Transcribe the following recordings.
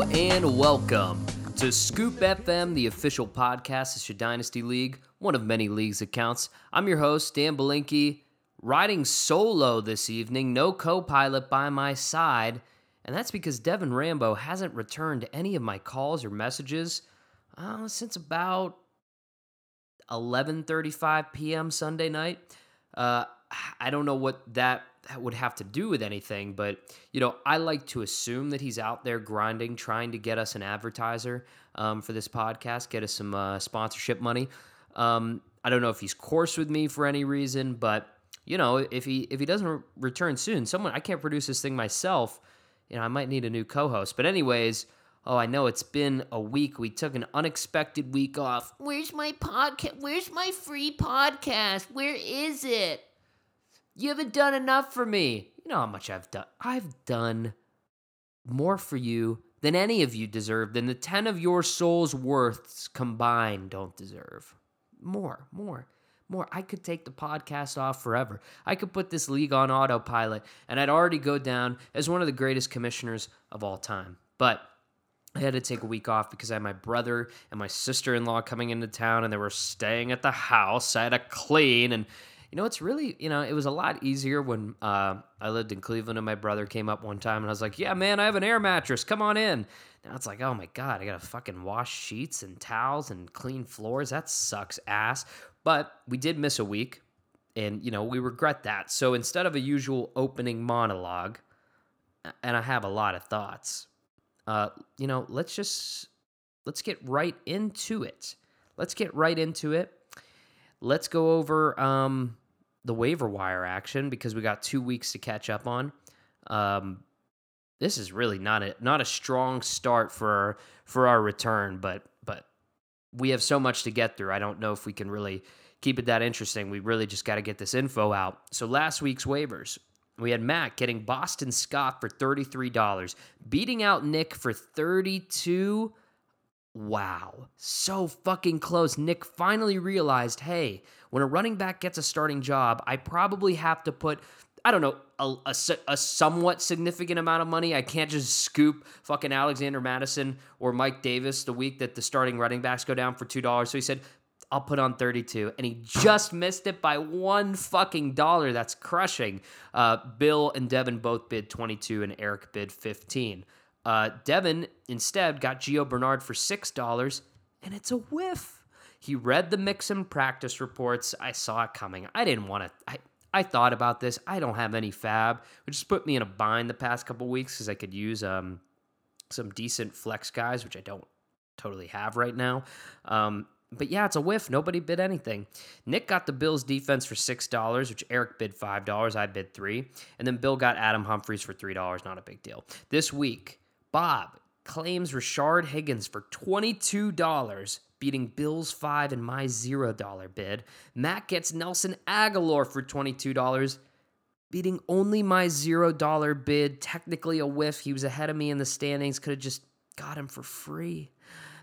Hello and welcome to Scoop FM, the official podcast of your Dynasty League, one of many leagues that counts. I'm your host, Dan Belinky, riding solo this evening, no co-pilot by my side, and that's because Devin Rambo hasn't returned any of my calls or messages since about 11:35 p.m. Sunday night. I don't know what that would have to do with anything, but, you know, I like to assume that he's out there grinding, trying to get us an advertiser for this podcast, get us some sponsorship money. I don't know if he's coarse with me for any reason, but, you know, if he doesn't return soon, I can't produce this thing myself, you know, I might need a new co-host. But anyways, I know it's been a week. We took an unexpected week off. Where's my podcast? Where's my free podcast? Where is it? You haven't done enough for me. You know how much I've done. I've done more for you than any of you deserve, than the 10 of your soul's worths combined don't deserve. More. I could take the podcast off forever. I could put this league on autopilot, and I'd already go down as one of the greatest commissioners of all time. But I had to take a week off because I had my brother and my sister-in-law coming into town, and they were staying at the house. I had to clean, and you know, it's really, you know, it was a lot easier when I lived in Cleveland and my brother came up one time and I was like, yeah, man, I have an air mattress. Come on in. Now it's like, oh my God, I got to fucking wash sheets and towels and clean floors. That sucks ass. But we did miss a week and, you know, we regret that. So instead of a usual opening monologue, and I have a lot of thoughts, you know, let's get right into it. Let's go over the waiver wire action because we got 2 weeks to catch up on. This is really not a strong start for our return, but we have so much to get through. I don't know if we can really keep it that interesting. We really just got to get this info out. So last week's waivers, we had Matt getting Boston Scott for $33, beating out Nick for $32. Wow, so fucking close. Nick finally realized, hey, when a running back gets a starting job, I probably have to put, I don't know, a somewhat significant amount of money. I can't just scoop fucking Alexander Mattison or Mike Davis the week that the starting running backs go down for $2. So he said, I'll put on $32, and he just missed it by one fucking dollar. That's crushing. Bill and Devin both bid $22, and Eric bid $15. Devin instead got Gio Bernard for $6, and it's a whiff. He read the mix and practice reports. I saw it coming. I didn't want to. I thought about this. I don't have any fab, which has put me in a bind the past couple weeks because I could use some decent flex guys, which I don't totally have right now. But yeah, it's a whiff. Nobody bid anything. Nick got the Bills defense for $6, which Eric bid $5. I bid $3. And then Bill got Adam Humphries for $3. Not a big deal. This week, Bob claims Rashard Higgins for $22, beating Bill's $5 and my $0 bid. Matt gets Nelson Aguilar for $22, beating only my $0 bid. Technically a whiff. He was ahead of me in the standings. Could have just got him for free.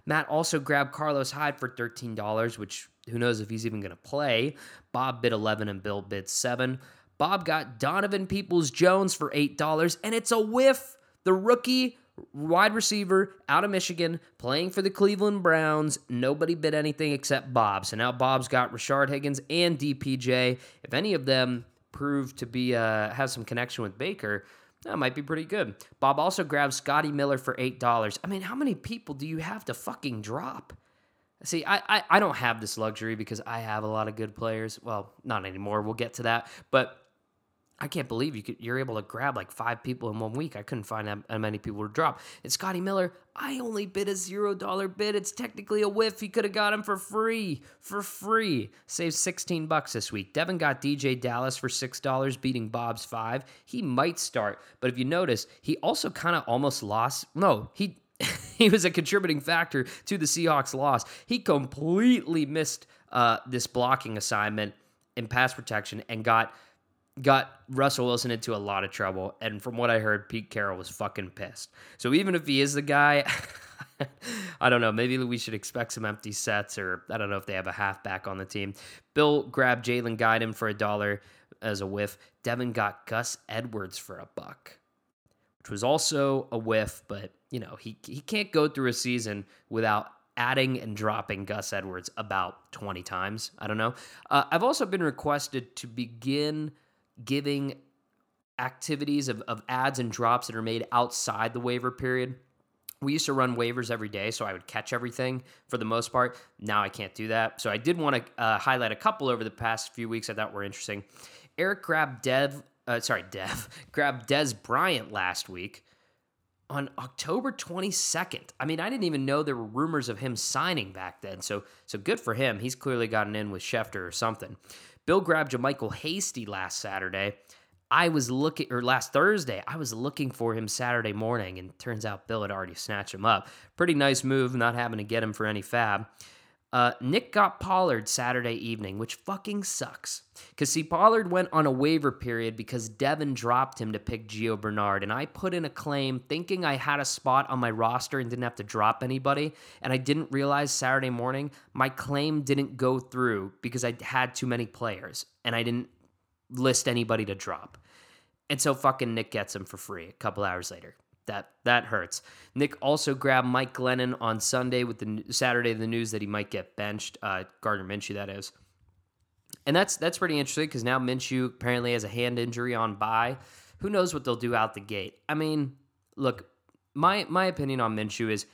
Matt also grabbed Carlos Hyde for $13, which who knows if he's even going to play. Bob bid $11 and Bill bid $7. Bob got Donovan Peoples-Jones for $8, and it's a whiff. The rookie wide receiver out of Michigan, playing for the Cleveland Browns. Nobody bid anything except Bob. So now Bob's got Rashard Higgins and DPJ. If any of them prove to be have some connection with Baker, that might be pretty good. Bob also grabbed Scotty Miller for $8. I mean, how many people do you have to fucking drop? See, I don't have this luxury because I have a lot of good players. Well, not anymore. We'll get to that. But I can't believe you're able to grab like five people in 1 week. I couldn't find that many people to drop. And Scotty Miller, I only bid a $0 bid. It's technically a whiff. He could have got him for free. Saved $16 this week. Devin got DJ Dallas for $6, beating Bob's $5. He might start, but if you notice, he also kind of almost lost. No, he was a contributing factor to the Seahawks' loss. He completely missed this blocking assignment in pass protection and got Russell Wilson into a lot of trouble, and from what I heard, Pete Carroll was fucking pissed. So even if he is the guy, I don't know, maybe we should expect some empty sets, or I don't know if they have a halfback on the team. Bill grabbed Jalen Guyton for $1 as a whiff. Devin got Gus Edwards for $1, which was also a whiff, but you know, he can't go through a season without adding and dropping Gus Edwards about 20 times. I don't know. I've also been requested to begin giving activities of ads and drops that are made outside the waiver period. We used to run waivers every day, so I would catch everything for the most part. Now I can't do that. So I did want to highlight a couple over the past few weeks I thought were interesting. Eric grabbed Dez Bryant last week on October 22nd. I mean, I didn't even know there were rumors of him signing back then. So good for him. He's clearly gotten in with Schefter or something. Bill grabbed Jermichael Hasty last Saturday. Last Thursday, I was looking for him Saturday morning, and turns out Bill had already snatched him up. Pretty nice move, not having to get him for any fab. Nick got Pollard Saturday evening, which fucking sucks. Because, see, Pollard went on a waiver period because Devin dropped him to pick Gio Bernard, and I put in a claim thinking I had a spot on my roster and didn't have to drop anybody, and I didn't realize Saturday morning my claim didn't go through because I had too many players, and I didn't list anybody to drop. And so fucking Nick gets him for free a couple hours later. That hurts. Nick also grabbed Mike Glennon on Sunday with the news that he might get benched. Gardner Minshew, that is. And that's pretty interesting because now Minshew apparently has a hand injury on bye. Who knows what they'll do out the gate? I mean, look, my opinion on Minshew is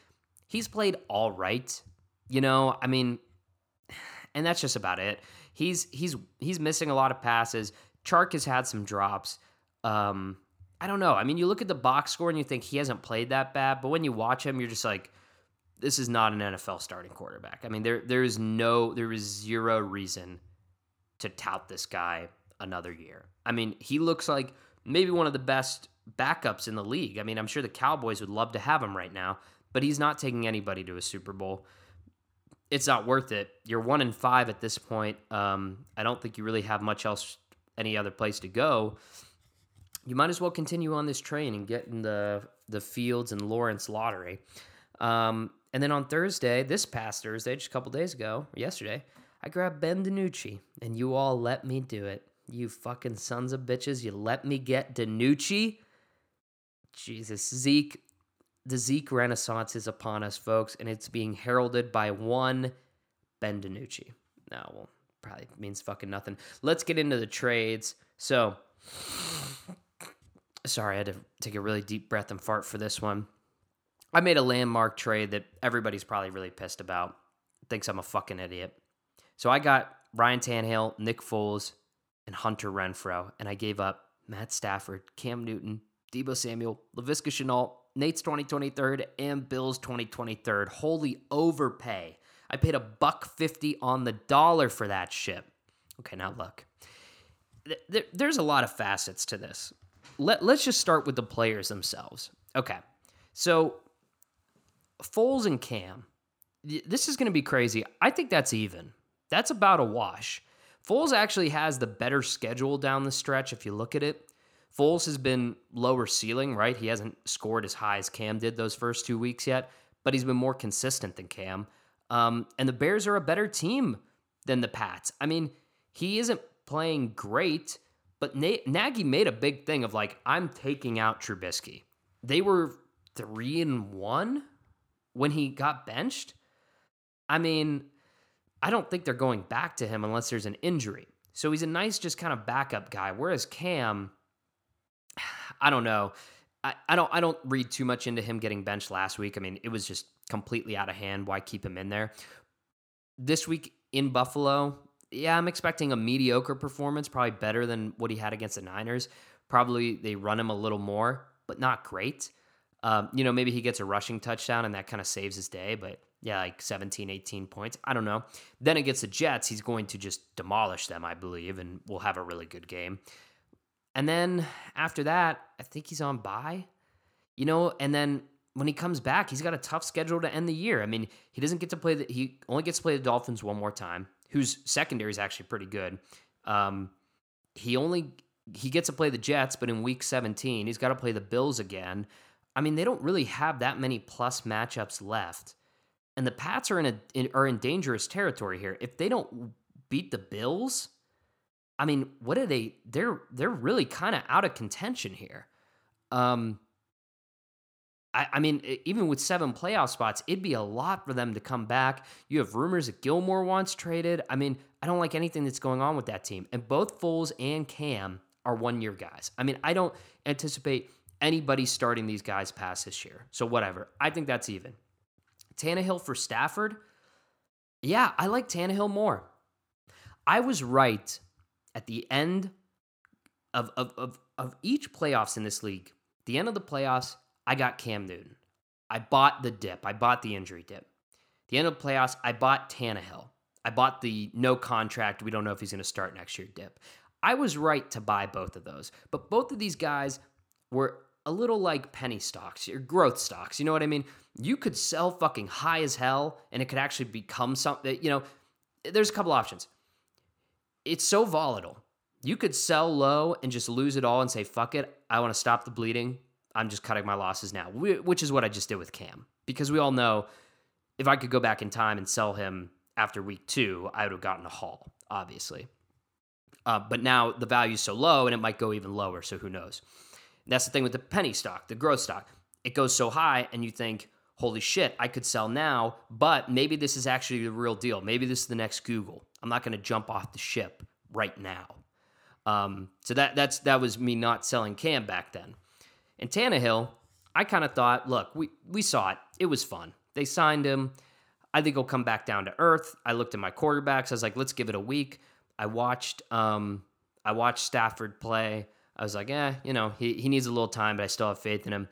he's played all right. You know, I mean, and that's just about it. He's missing a lot of passes. Chark has had some drops. I don't know. I mean, you look at the box score and you think he hasn't played that bad, but when you watch him, you're just like, this is not an NFL starting quarterback. I mean, there is zero reason to tout this guy another year. I mean, he looks like maybe one of the best backups in the league. I mean, I'm sure the Cowboys would love to have him right now, but he's not taking anybody to a Super Bowl. It's not worth it. You're 1-5 at this point. I don't think you really have much else, any other place to go. You might as well continue on this train and get in the Fields and Lawrence lottery. And then on Thursday, this past Thursday, just a couple days ago, yesterday, I grabbed Ben DiNucci, and you all let me do it. You fucking sons of bitches, you let me get DiNucci. Jesus, Zeke. The Zeke renaissance is upon us, folks, and it's being heralded by one Ben DiNucci. No, well, probably means fucking nothing. Let's get into the trades. So, sorry, I had to take a really deep breath and fart for this one. I made a landmark trade that everybody's probably really pissed about. Thinks I'm a fucking idiot. So I got Ryan Tannehill, Nick Foles, and Hunter Renfrow, and I gave up Matt Stafford, Cam Newton, Deebo Samuel, Laviska Shenault, Nate's 2023rd and Bill's 2023rd. Holy overpay. I paid $1.50 on the dollar for that shit. Okay, now look. There's a lot of facets to this. Let's just start with the players themselves. Okay, so Foles and Cam. This is going to be crazy. I think that's even. That's about a wash. Foles actually has the better schedule down the stretch if you look at it. Foles has been lower ceiling, right? He hasn't scored as high as Cam did those first 2 weeks yet, but he's been more consistent than Cam. And the Bears are a better team than the Pats. I mean, he isn't playing great, but Nagy made a big thing of like, I'm taking out Trubisky. They were 3-1 when he got benched. I mean, I don't think they're going back to him unless there's an injury. So he's a nice just kind of backup guy, whereas Cam... I don't know. I don't read too much into him getting benched last week. I mean, it was just completely out of hand. Why keep him in there? This week in Buffalo, yeah, I'm expecting a mediocre performance, probably better than what he had against the Niners. Probably they run him a little more, but not great. You know, maybe he gets a rushing touchdown and that kind of saves his day, but yeah, like 17, 18 points. I don't know. Then against the Jets, he's going to just demolish them, I believe, and we'll have a really good game. And then after that, I think he's on bye, you know, and then when he comes back, he's got a tough schedule to end the year. I mean, he doesn't get to play, he only gets to play the Dolphins one more time, whose secondary is actually pretty good. He gets to play the Jets, but in week 17, he's got to play the Bills again. I mean, they don't really have that many plus matchups left. And the Pats are in dangerous territory here. If they don't beat the Bills, I mean, what are they? They're really kind of out of contention here. I mean, even with 7 playoff spots, it'd be a lot for them to come back. You have rumors that Gilmore wants traded. I mean, I don't like anything that's going on with that team. And both Foles and Cam are one-year guys. I mean, I don't anticipate anybody starting these guys past this year. So whatever. I think that's even. Tannehill for Stafford. Yeah, I like Tannehill more. I was right at the end of each playoffs in this league. The end of the playoffs, I got Cam Newton. I bought the dip. I bought the injury dip. The end of the playoffs, I bought Tannehill. I bought the no contract, we don't know if he's going to start next year dip. I was right to buy both of those. But both of these guys were a little like penny stocks or growth stocks. You know what I mean? You could sell fucking high as hell and it could actually become something. You know, there's a couple options. It's so volatile. You could sell low and just lose it all and say, fuck it, I want to stop the bleeding. I'm just cutting my losses now, which is what I just did with Cam. Because we all know if I could go back in time and sell him after week 2, I would have gotten a haul, obviously. But now the value is so low and it might go even lower, so who knows? And that's the thing with the penny stock, the growth stock. It goes so high and you think, holy shit, I could sell now, but maybe this is actually the real deal. Maybe this is the next Google. I'm not going to jump off the ship right now. So that was me not selling Cam back then. And Tannehill, I kind of thought, look, we saw it. It was fun. They signed him. I think he'll come back down to earth. I looked at my quarterbacks. I was like, let's give it a week. I watched Stafford play. I was like, he needs a little time, but I still have faith in him.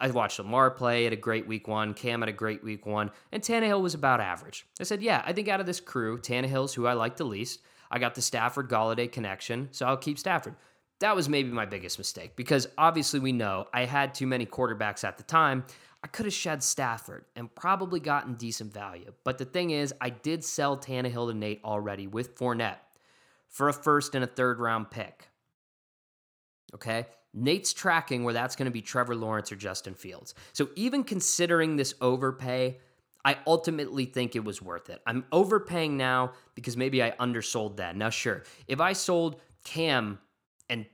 I watched Lamar play at a great week 1. Cam at a great week 1. And Tannehill was about average. I said, yeah, I think out of this crew, Tannehill's who I like the least. I got the Stafford-Galladay connection, so I'll keep Stafford. That was maybe my biggest mistake because obviously we know I had too many quarterbacks at the time. I could have shed Stafford and probably gotten decent value. But the thing is, I did sell Tannehill to Nate already with Fournette for a 1st and a 3rd-round pick. Okay? Nate's tracking where that's going to be Trevor Lawrence or Justin Fields. So even considering this overpay, I ultimately think it was worth it. I'm overpaying now because maybe I undersold that. Now, sure, if I sold Cam and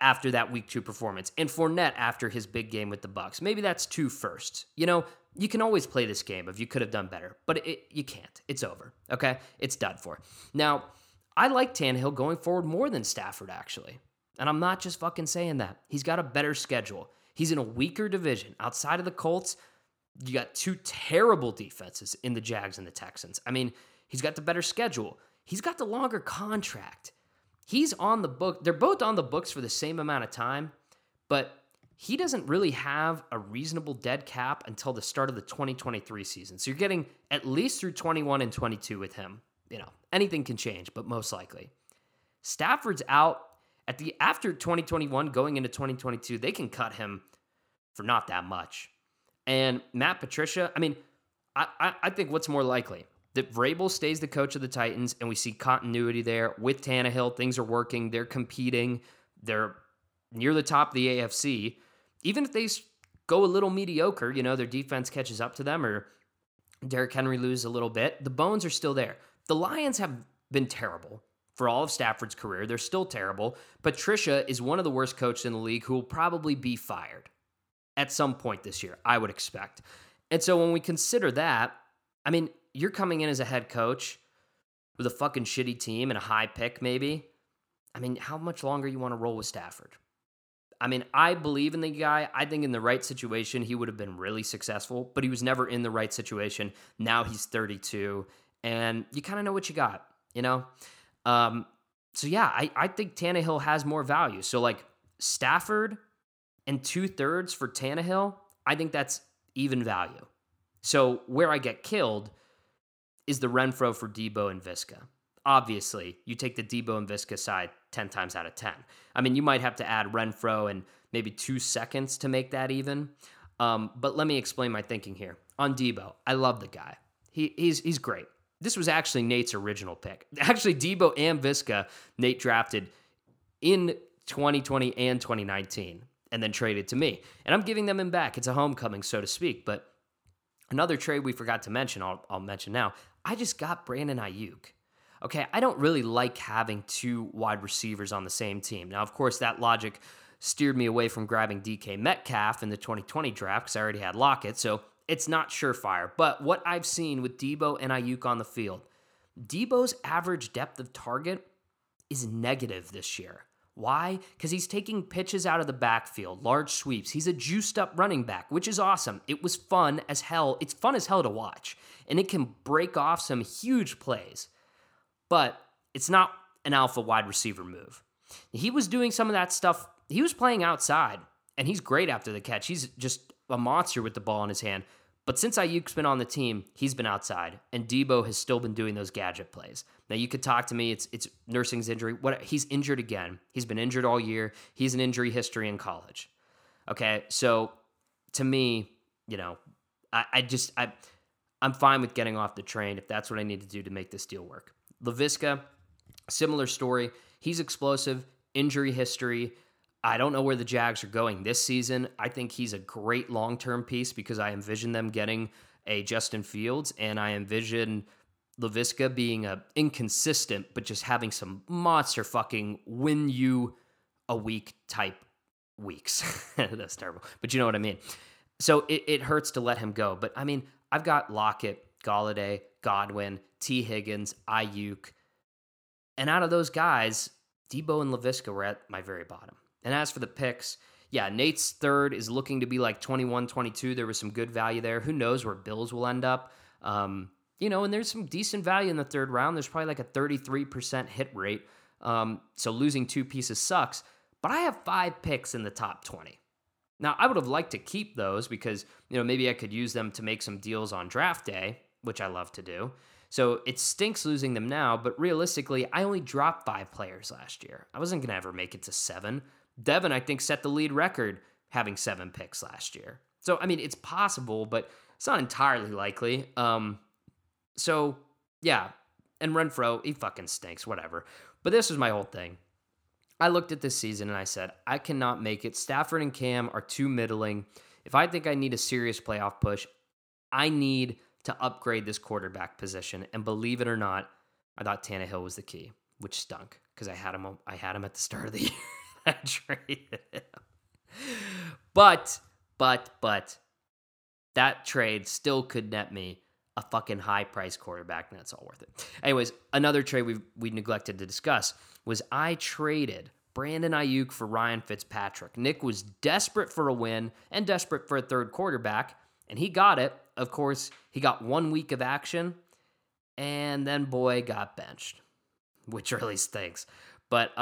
after that week 2 performance and Fournette after his big game with the Bucs, maybe that's 2 firsts. You know, you can always play this game if you could have done better, but you can't. It's over, okay? It's done for. Now, I like Tannehill going forward more than Stafford, actually. And I'm not just fucking saying that. He's got a better schedule. He's in a weaker division. Outside of the Colts, you got 2 terrible defenses in the Jags and the Texans. I mean, he's got the better schedule. He's got the longer contract. He's on the book. They're both on the books for the same amount of time, but he doesn't really have a reasonable dead cap until the start of the 2023 season. So you're getting at least through 21 and 22 with him. You know, anything can change, but most likely. Stafford's out after 2021 going into 2022. They can cut him for not that much. And Matt Patricia, I mean, I think what's more likely? That Vrabel stays the coach of the Titans and we see continuity there with Tannehill. Things are working. They're competing. They're near the top of the AFC. Even if they go a little mediocre, you know, their defense catches up to them or Derrick Henry loses a little bit, the bones are still there. The Lions have been terrible for all of Stafford's career. They're still terrible. Patricia is one of the worst coaches in the league who will probably be fired at some point this year, I would expect. And so when we consider that, I mean, you're coming in as a head coach with a fucking shitty team and a high pick, maybe. I mean, how much longer you want to roll with Stafford? I mean, I believe in the guy. I think in the right situation, he would have been really successful, but he was never in the right situation. Now he's 32, and you kind of know what you got, you know? So yeah, I think Tannehill has more value. So like Stafford and 2/3 for Tannehill, I think that's even value. So where I get killed is the Renfrow for Deebo and Visca. Obviously, you take the Deebo and Visca side 10 times out of 10. I mean, you might have to add Renfrow and maybe 2 seconds to make that even. But let me explain my thinking here. On Deebo, I love the guy. He's great. This was actually Nate's original pick. Actually, Deebo and Visca, Nate drafted in 2020 and 2019 and then traded to me. And I'm giving them him back. It's a homecoming, so to speak. But another trade we forgot to mention, I'll mention now, I just got Brandon Aiyuk. Okay, I don't really like having 2 wide receivers on the same team. Now, of course, that logic steered me away from grabbing DK Metcalf in the 2020 draft because I already had Lockett, so it's not surefire. But what I've seen with Deebo and Aiyuk on the field, Deebo's average depth of target is negative this year. Why? Because he's taking pitches out of the backfield, large sweeps. He's a juiced-up running back, which is awesome. It was fun as hell. It's fun as hell to watch, and it can break off some huge plays. But it's not an alpha wide receiver move. He was doing some of that stuff. He was playing outside, and he's great after the catch. He's just a monster with the ball in his hand. But since Ayuk's been on the team, he's been outside, and Deebo has still been doing those gadget plays. Now, you could talk to me, it's nursing his injury. What, he's injured again. He's been injured all year. He's an injury history in college. Okay, so to me, you know, I'm fine with getting off the train if that's what I need to do to make this deal work. Laviska, similar story. He's explosive, injury history. I don't know where the Jags are going this season. I think he's a great long-term piece because I envision them getting a Justin Fields, and I envision Laviska being a inconsistent but just having some monster fucking win-you-a-week type weeks. That's terrible, but you know what I mean. So it hurts to let him go. But, I mean, I've got Lockett, Golladay, Godwin, T. Higgins, Aiyuk. And out of those guys, Deebo and Laviska were at my very bottom. And as for the picks, yeah, Nate's third is looking to be like 21, 22. There was some good value there. Who knows where Bills will end up? You know, and there's some decent value in the third round. There's probably like a 33% hit rate. So losing two pieces sucks. But I have five picks in the top 20. Now, I would have liked to keep those because, you know, maybe I could use them to make some deals on draft day, which I love to do. So it stinks losing them now, but realistically, I only dropped five players last year. I wasn't going to ever make it to seven. Devin, I think, set the lead record having seven picks last year. So, I mean, it's possible, but it's not entirely likely. So, yeah. And Renfrow, he fucking stinks, whatever. But this was my whole thing. I looked at this season and I said, I cannot make it. Stafford and Cam are too middling. If I think I need a serious playoff push, I need to upgrade this quarterback position. And believe it or not, I thought Tannehill was the key, which stunk because I had him at the start of the year. I traded him. But that trade still could net me a fucking high-priced quarterback, and that's all worth it. Anyways, another trade we neglected to discuss was I traded Brandon Aiyuk for Ryan Fitzpatrick. Nick was desperate for a win and desperate for a third quarterback, and he got it. Of course, he got 1 week of action, and then, boy, got benched, which really stinks. But,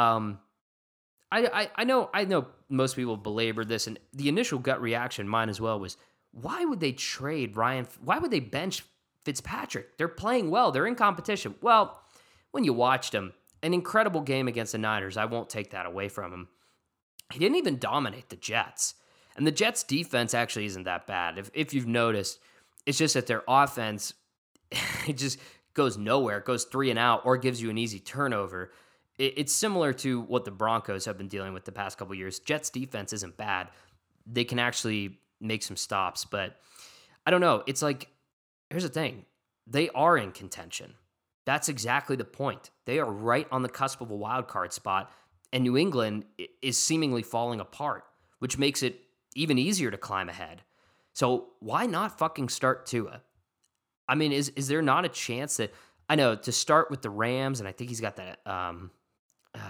I know most people belabor this, and the initial gut reaction, mine as well, was why would they trade Ryan? Why would they bench Fitzpatrick? They're playing well. They're in competition. Well, when you watched him, an incredible game against the Niners. I won't take that away from him. He didn't even dominate the Jets, and the Jets' defense actually isn't that bad. If you've noticed, it's just that their offense it just goes nowhere. It goes three and out, or gives you an easy turnover. It's similar to what the Broncos have been dealing with the past couple of years. Jets defense isn't bad. They can actually make some stops, but I don't know. It's like, here's the thing. They are in contention. That's exactly the point. They are right on the cusp of a wild card spot, and New England is seemingly falling apart, which makes it even easier to climb ahead. So why not fucking start Tua? I mean, is there not a chance that, I know, to start with the Rams, and I think he's got that...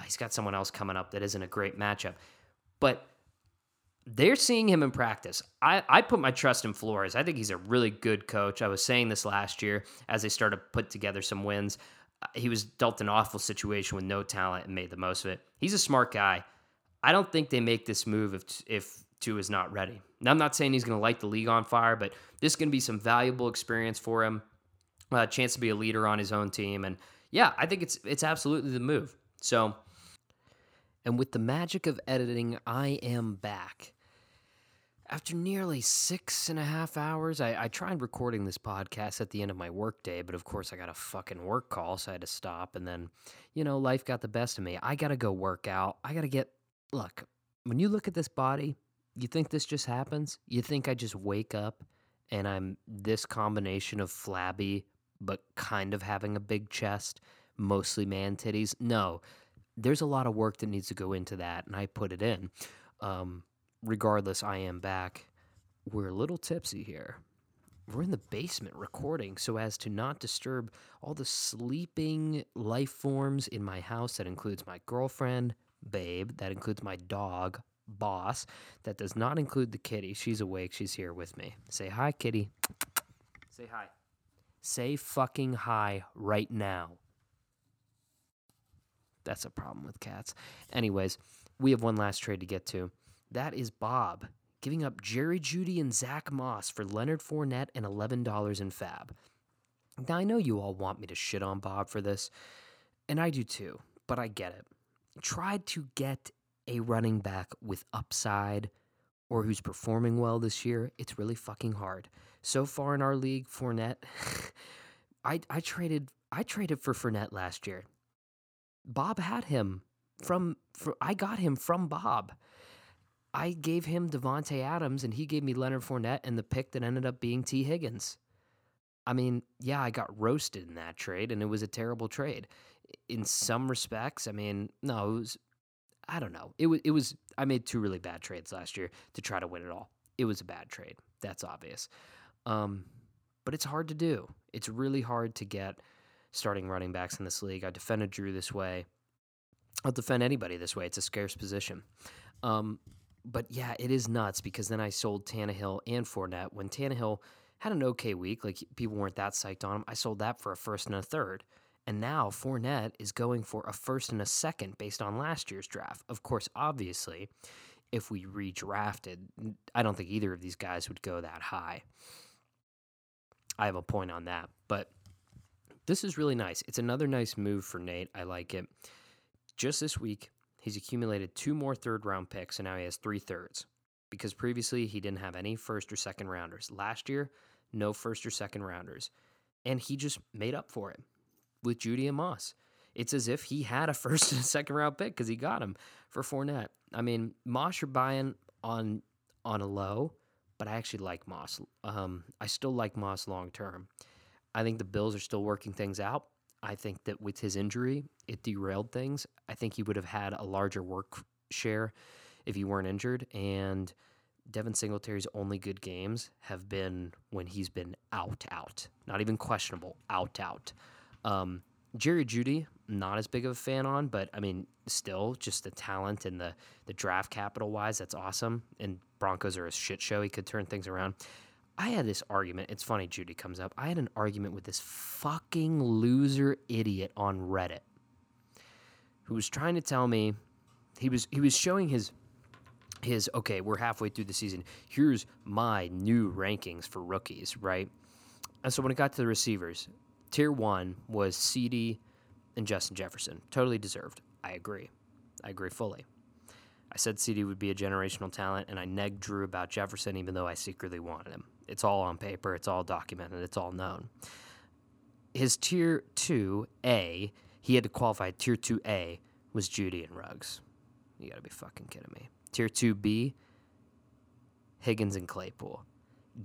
he's got someone else coming up that isn't a great matchup, but they're seeing him in practice. I put my trust in Flores. I think he's a really good coach. I was saying this last year as they started to put together some wins. He was dealt an awful situation with no talent and made the most of it. He's a smart guy. I don't think they make this move if Tua is not ready. Now, I'm not saying he's going to light the league on fire, but this is going to be some valuable experience for him, a chance to be a leader on his own team. And yeah, I think it's absolutely the move. So, and with the magic of editing, I am back. After nearly 6.5 hours, I tried recording this podcast at the end of my workday, but of course I got a fucking work call, so I had to stop. And then, you know, life got the best of me. I got to go work out. Look, when you look at this body, you think this just happens? You think I just wake up and I'm this combination of flabby, but kind of having a big chest? Mostly man titties. No, there's a lot of work that needs to go into that, and I put it in. Regardless, I am back. We're a little tipsy here. We're in the basement recording so as to not disturb all the sleeping life forms in my house. That includes my girlfriend, Babe. That includes my dog, Boss. That does not include the kitty. She's awake. She's here with me. Say hi, kitty. Say hi. Say fucking hi right now. That's a problem with cats. Anyways, we have one last trade to get to. That is Bob giving up Jerry Jeudy and Zach Moss for Leonard Fournette and $11 in fab. Now, I know you all want me to shit on Bob for this, and I do too, but I get it. Tried to get a running back with upside or who's performing well this year, it's really fucking hard. So far in our league, Fournette, I traded for Fournette last year. Bob had him I got him from Bob. I gave him Devontae Adams, and he gave me Leonard Fournette and the pick that ended up being T. Higgins. I mean, yeah, I got roasted in that trade, and it was a terrible trade. In some respects, I mean, no, it was, I don't know. It was. I made two really bad trades last year to try to win it all. It was a bad trade. That's obvious. But it's hard to do. It's really hard to get starting running backs in this league. I defended Drew this way. I'll defend anybody this way. It's a scarce position. But yeah, it is nuts because then I sold Tannehill and Fournette. When Tannehill had an okay week, like people weren't that psyched on him, I sold that for a first and a third. And now Fournette is going for a first and a second based on last year's draft. Of course, obviously, if we redrafted, I don't think either of these guys would go that high. I have a point on that, but this is really nice. It's another nice move for Nate. I like it. Just this week, he's accumulated two more third-round picks, and now he has three thirds because previously he didn't have any first- or second-rounders. Last year, no first- or second-rounders, and he just made up for it with Jeudy and Moss. It's as if he had a first- and a second-round pick because he got him for Fournette. I mean, Moss you're buying on a low, but I actually like Moss. I still like Moss long-term. I think the Bills are still working things out. I think that with his injury, it derailed things. I think he would have had a larger work share if he weren't injured. And Devin Singletary's only good games have been when he's been out. Not even questionable, out. Jerry Jeudy, not as big of a fan on, but, I mean, still just the talent and the draft capital-wise, that's awesome. And Broncos are a shit show. He could turn things around. I had this argument. It's funny Jeudy comes up. I had an argument with this fucking loser idiot on Reddit who was trying to tell me he was showing his okay, we're halfway through the season. Here's my new rankings for rookies, right? And so when it got to the receivers, tier 1 was CeeDee and Justin Jefferson. Totally deserved. I agree. I agree fully. I said CeeDee would be a generational talent, and I negged Drew about Jefferson even though I secretly wanted him. It's all on paper. It's all documented. It's all known. His Tier 2A, he had to qualify. Tier 2A was Jeudy and Ruggs. You got to be fucking kidding me. Tier 2B, Higgins and Claypool.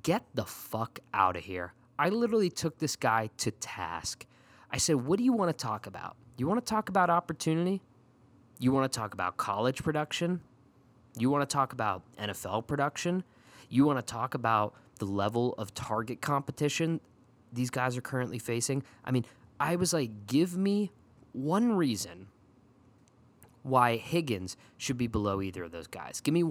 Get the fuck out of here. I literally took this guy to task. I said, what do you want to talk about? You want to talk about opportunity? You want to talk about college production? You want to talk about NFL production? You want to talk about the level of target competition these guys are currently facing? I mean, I was like, give me one reason why Higgins should be below either of those guys. Give me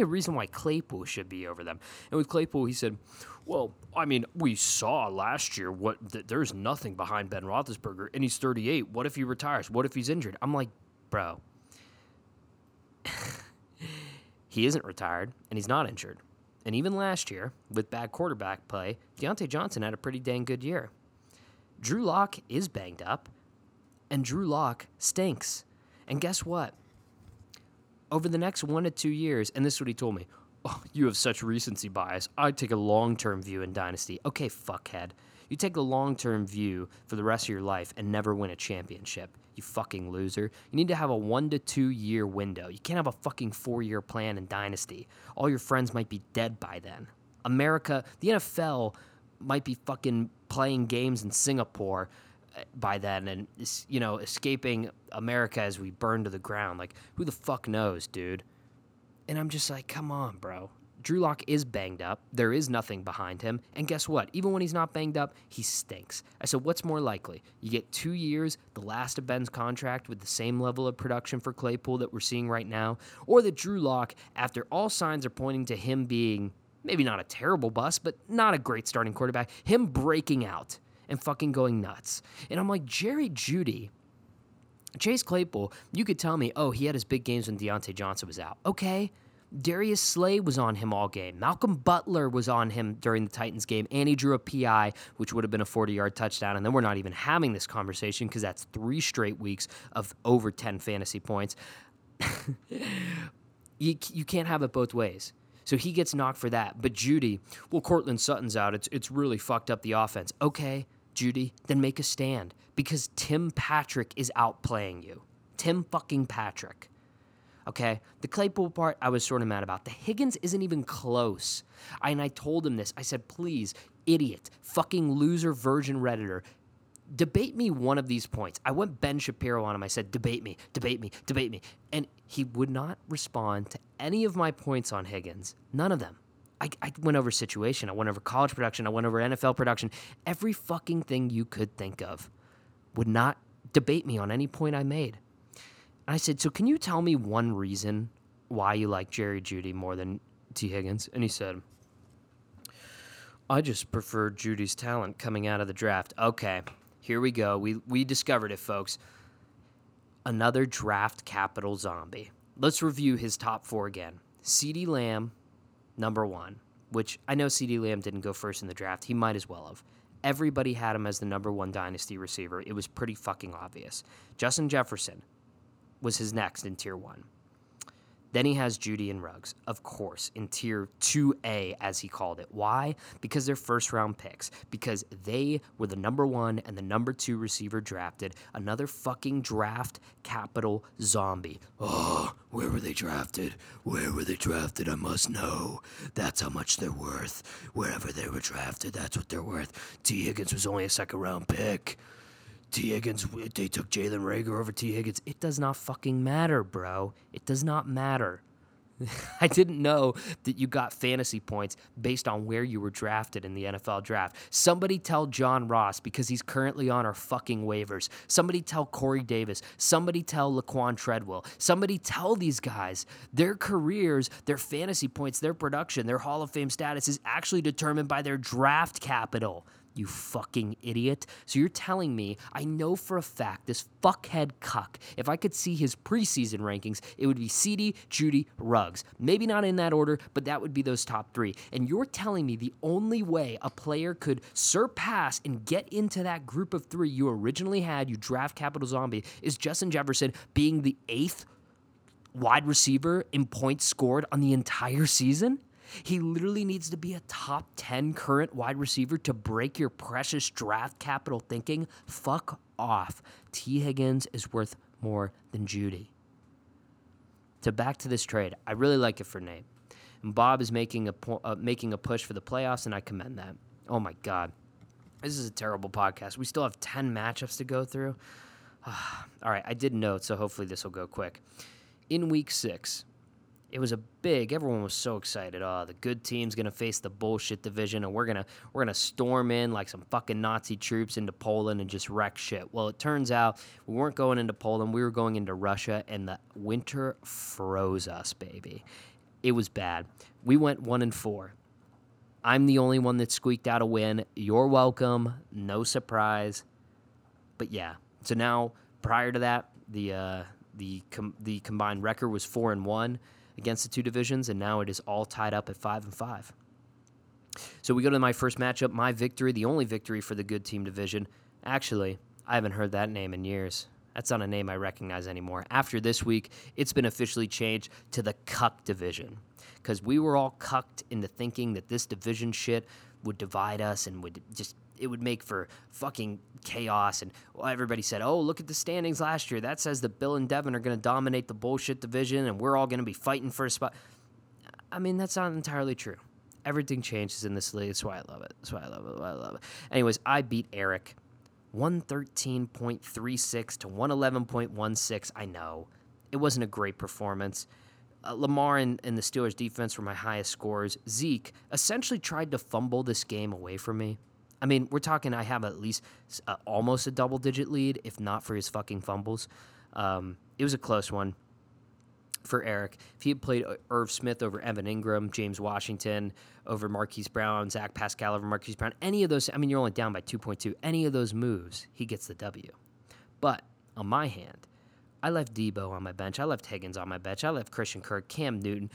a reason why Claypool should be over them. And with Claypool, he said, well, I mean, we saw last year there's nothing behind Ben Roethlisberger, and he's 38. What if he retires? What if he's injured? I'm like, bro, he isn't retired, and he's not injured. And even last year, with bad quarterback play, Deontay Johnson had a pretty dang good year. Drew Lock is banged up, and Drew Lock stinks. And guess what? Over the next 1 to 2 years, and this is what he told me, oh, you have such recency bias. I take a long-term view in Dynasty. Okay, fuckhead. You take the long-term view for the rest of your life and never win a championship. You fucking loser. You need to have a 1 to 2 year window. You can't have a fucking 4-year plan in Dynasty. All your friends might be dead by then. America, the NFL might be fucking playing games in Singapore by then and, you know, escaping America as we burn to the ground. Like, who the fuck knows, dude? And I'm just like, come on, bro. Drew Lock is banged up. There is nothing behind him. And guess what? Even when he's not banged up, he stinks. I said, what's more likely? You get 2 years, the last of Ben's contract, with the same level of production for Claypool that we're seeing right now, or that Drew Lock, after all signs are pointing to him being maybe not a terrible bust, but not a great starting quarterback, him breaking out and fucking going nuts. And I'm like, Jerry Jeudy, Chase Claypool, you could tell me, oh, he had his big games when Deontay Johnson was out. Okay. Darius Slay was on him all game. Malcolm Butler was on him during the Titans game, and he drew a PI, which would have been a 40-yard touchdown, and then we're not even having this conversation because that's 3 straight weeks of over 10 fantasy points. You can't have it both ways. So he gets knocked for that. But Jeudy, well, Cortland Sutton's out. It's really fucked up the offense. Okay, Jeudy, then make a stand because Tim Patrick is outplaying you. Tim fucking Patrick. Okay, the Claypool part I was sort of mad about. The Higgins isn't even close. I told him this. I said, please, idiot, fucking loser, virgin Redditor, debate me one of these points. I went Ben Shapiro on him. I said, debate me. And he would not respond to any of my points on Higgins. None of them. I went over situation. I went over college production. I went over NFL production. Every fucking thing you could think of would not debate me on any point I made. And I said, so can you tell me one reason why you like Jerry Jeudy more than T. Higgins? And he said, I just prefer Judy's talent coming out of the draft. Okay, here we go. We discovered it, folks. Another draft capital zombie. Let's review his top 4 again. CeeDee Lamb, number 1, which I know CeeDee Lamb didn't go first in the draft. He might as well have. Everybody had him as the number 1 dynasty receiver. It was pretty fucking obvious. Justin Jefferson was his next in Tier 1. Then he has Jeudy and Ruggs, of course, in Tier 2A, as he called it. Why? Because they're first-round picks. Because they were the number 1 and the number 2 receiver drafted. Another fucking draft capital zombie. Oh, where were they drafted? I must know. That's how much they're worth. Wherever they were drafted, that's what they're worth. T. Higgins was only a second-round pick. T. Higgins, they took Jalen Reagor over T. Higgins. It does not fucking matter, bro. It does not matter. I didn't know that you got fantasy points based on where you were drafted in the NFL draft. Somebody tell John Ross, because he's currently on our fucking waivers. Somebody tell Corey Davis. Somebody tell Laquan Treadwell. Somebody tell these guys their careers, their fantasy points, their production, their Hall of Fame status is actually determined by their draft capital. You fucking idiot. So you're telling me, I know for a fact, this fuckhead cuck, if I could see his preseason rankings, it would be CeeDee, Jeudy, Ruggs. Maybe not in that order, but that would be those top 3. And you're telling me the only way a player could surpass and get into that group of 3 you originally had, you draft capital zombie, is Justin Jefferson being the 8th wide receiver in points scored on the entire season? He literally needs to be a top 10 current wide receiver to break your precious draft capital thinking. Fuck off. T. Higgins is worth more than Jeudy. So back to this trade. I really like it for Nate. And Bob is making a push for the playoffs, and I commend that. Oh, my God. This is a terrible podcast. We still have 10 matchups to go through. All right, I did note, so hopefully this will go quick. In Week 6... it was everyone was so excited. Oh, the good team's going to face the bullshit division, and we're going to storm in like some fucking Nazi troops into Poland and just wreck shit. Well, it turns out we weren't going into Poland. We were going into Russia, and the winter froze us, baby. It was bad. We went 1-4. I'm the only one that squeaked out a win. You're welcome. No surprise. But, yeah. So now, prior to that, the combined record was 4-1. Against the two divisions, and now it is all tied up at 5-5. So we go to my first matchup, my victory, the only victory for the good team division. Actually, I haven't heard that name in years. That's not a name I recognize anymore. After this week, it's been officially changed to the cuck division, because we were all cucked into thinking that this division shit would divide us and would just... it would make for fucking chaos. And everybody said, oh, look at the standings last year. That says that Bill and Devin are going to dominate the bullshit division, and we're all going to be fighting for a spot. I mean, that's not entirely true. Everything changes in this league. That's why I love it. Anyways, I beat Eric 113.36 to 111.16. I know. It wasn't a great performance. Lamar and the Steelers defense were my highest scorers. Zeke essentially tried to fumble this game away from me. I mean, we're talking I have at least almost a double-digit lead, if not for his fucking fumbles. It was a close one for Eric. If he had played Irv Smith over Evan Ingram, James Washington over Marquise Brown, Zach Pascal over Marquise Brown, any of those, I mean, you're only down by 2.2. Any of those moves, he gets the W. But on my hand, I left Deebo on my bench. I left Higgins on my bench. I left Christian Kirk, Cam Newton.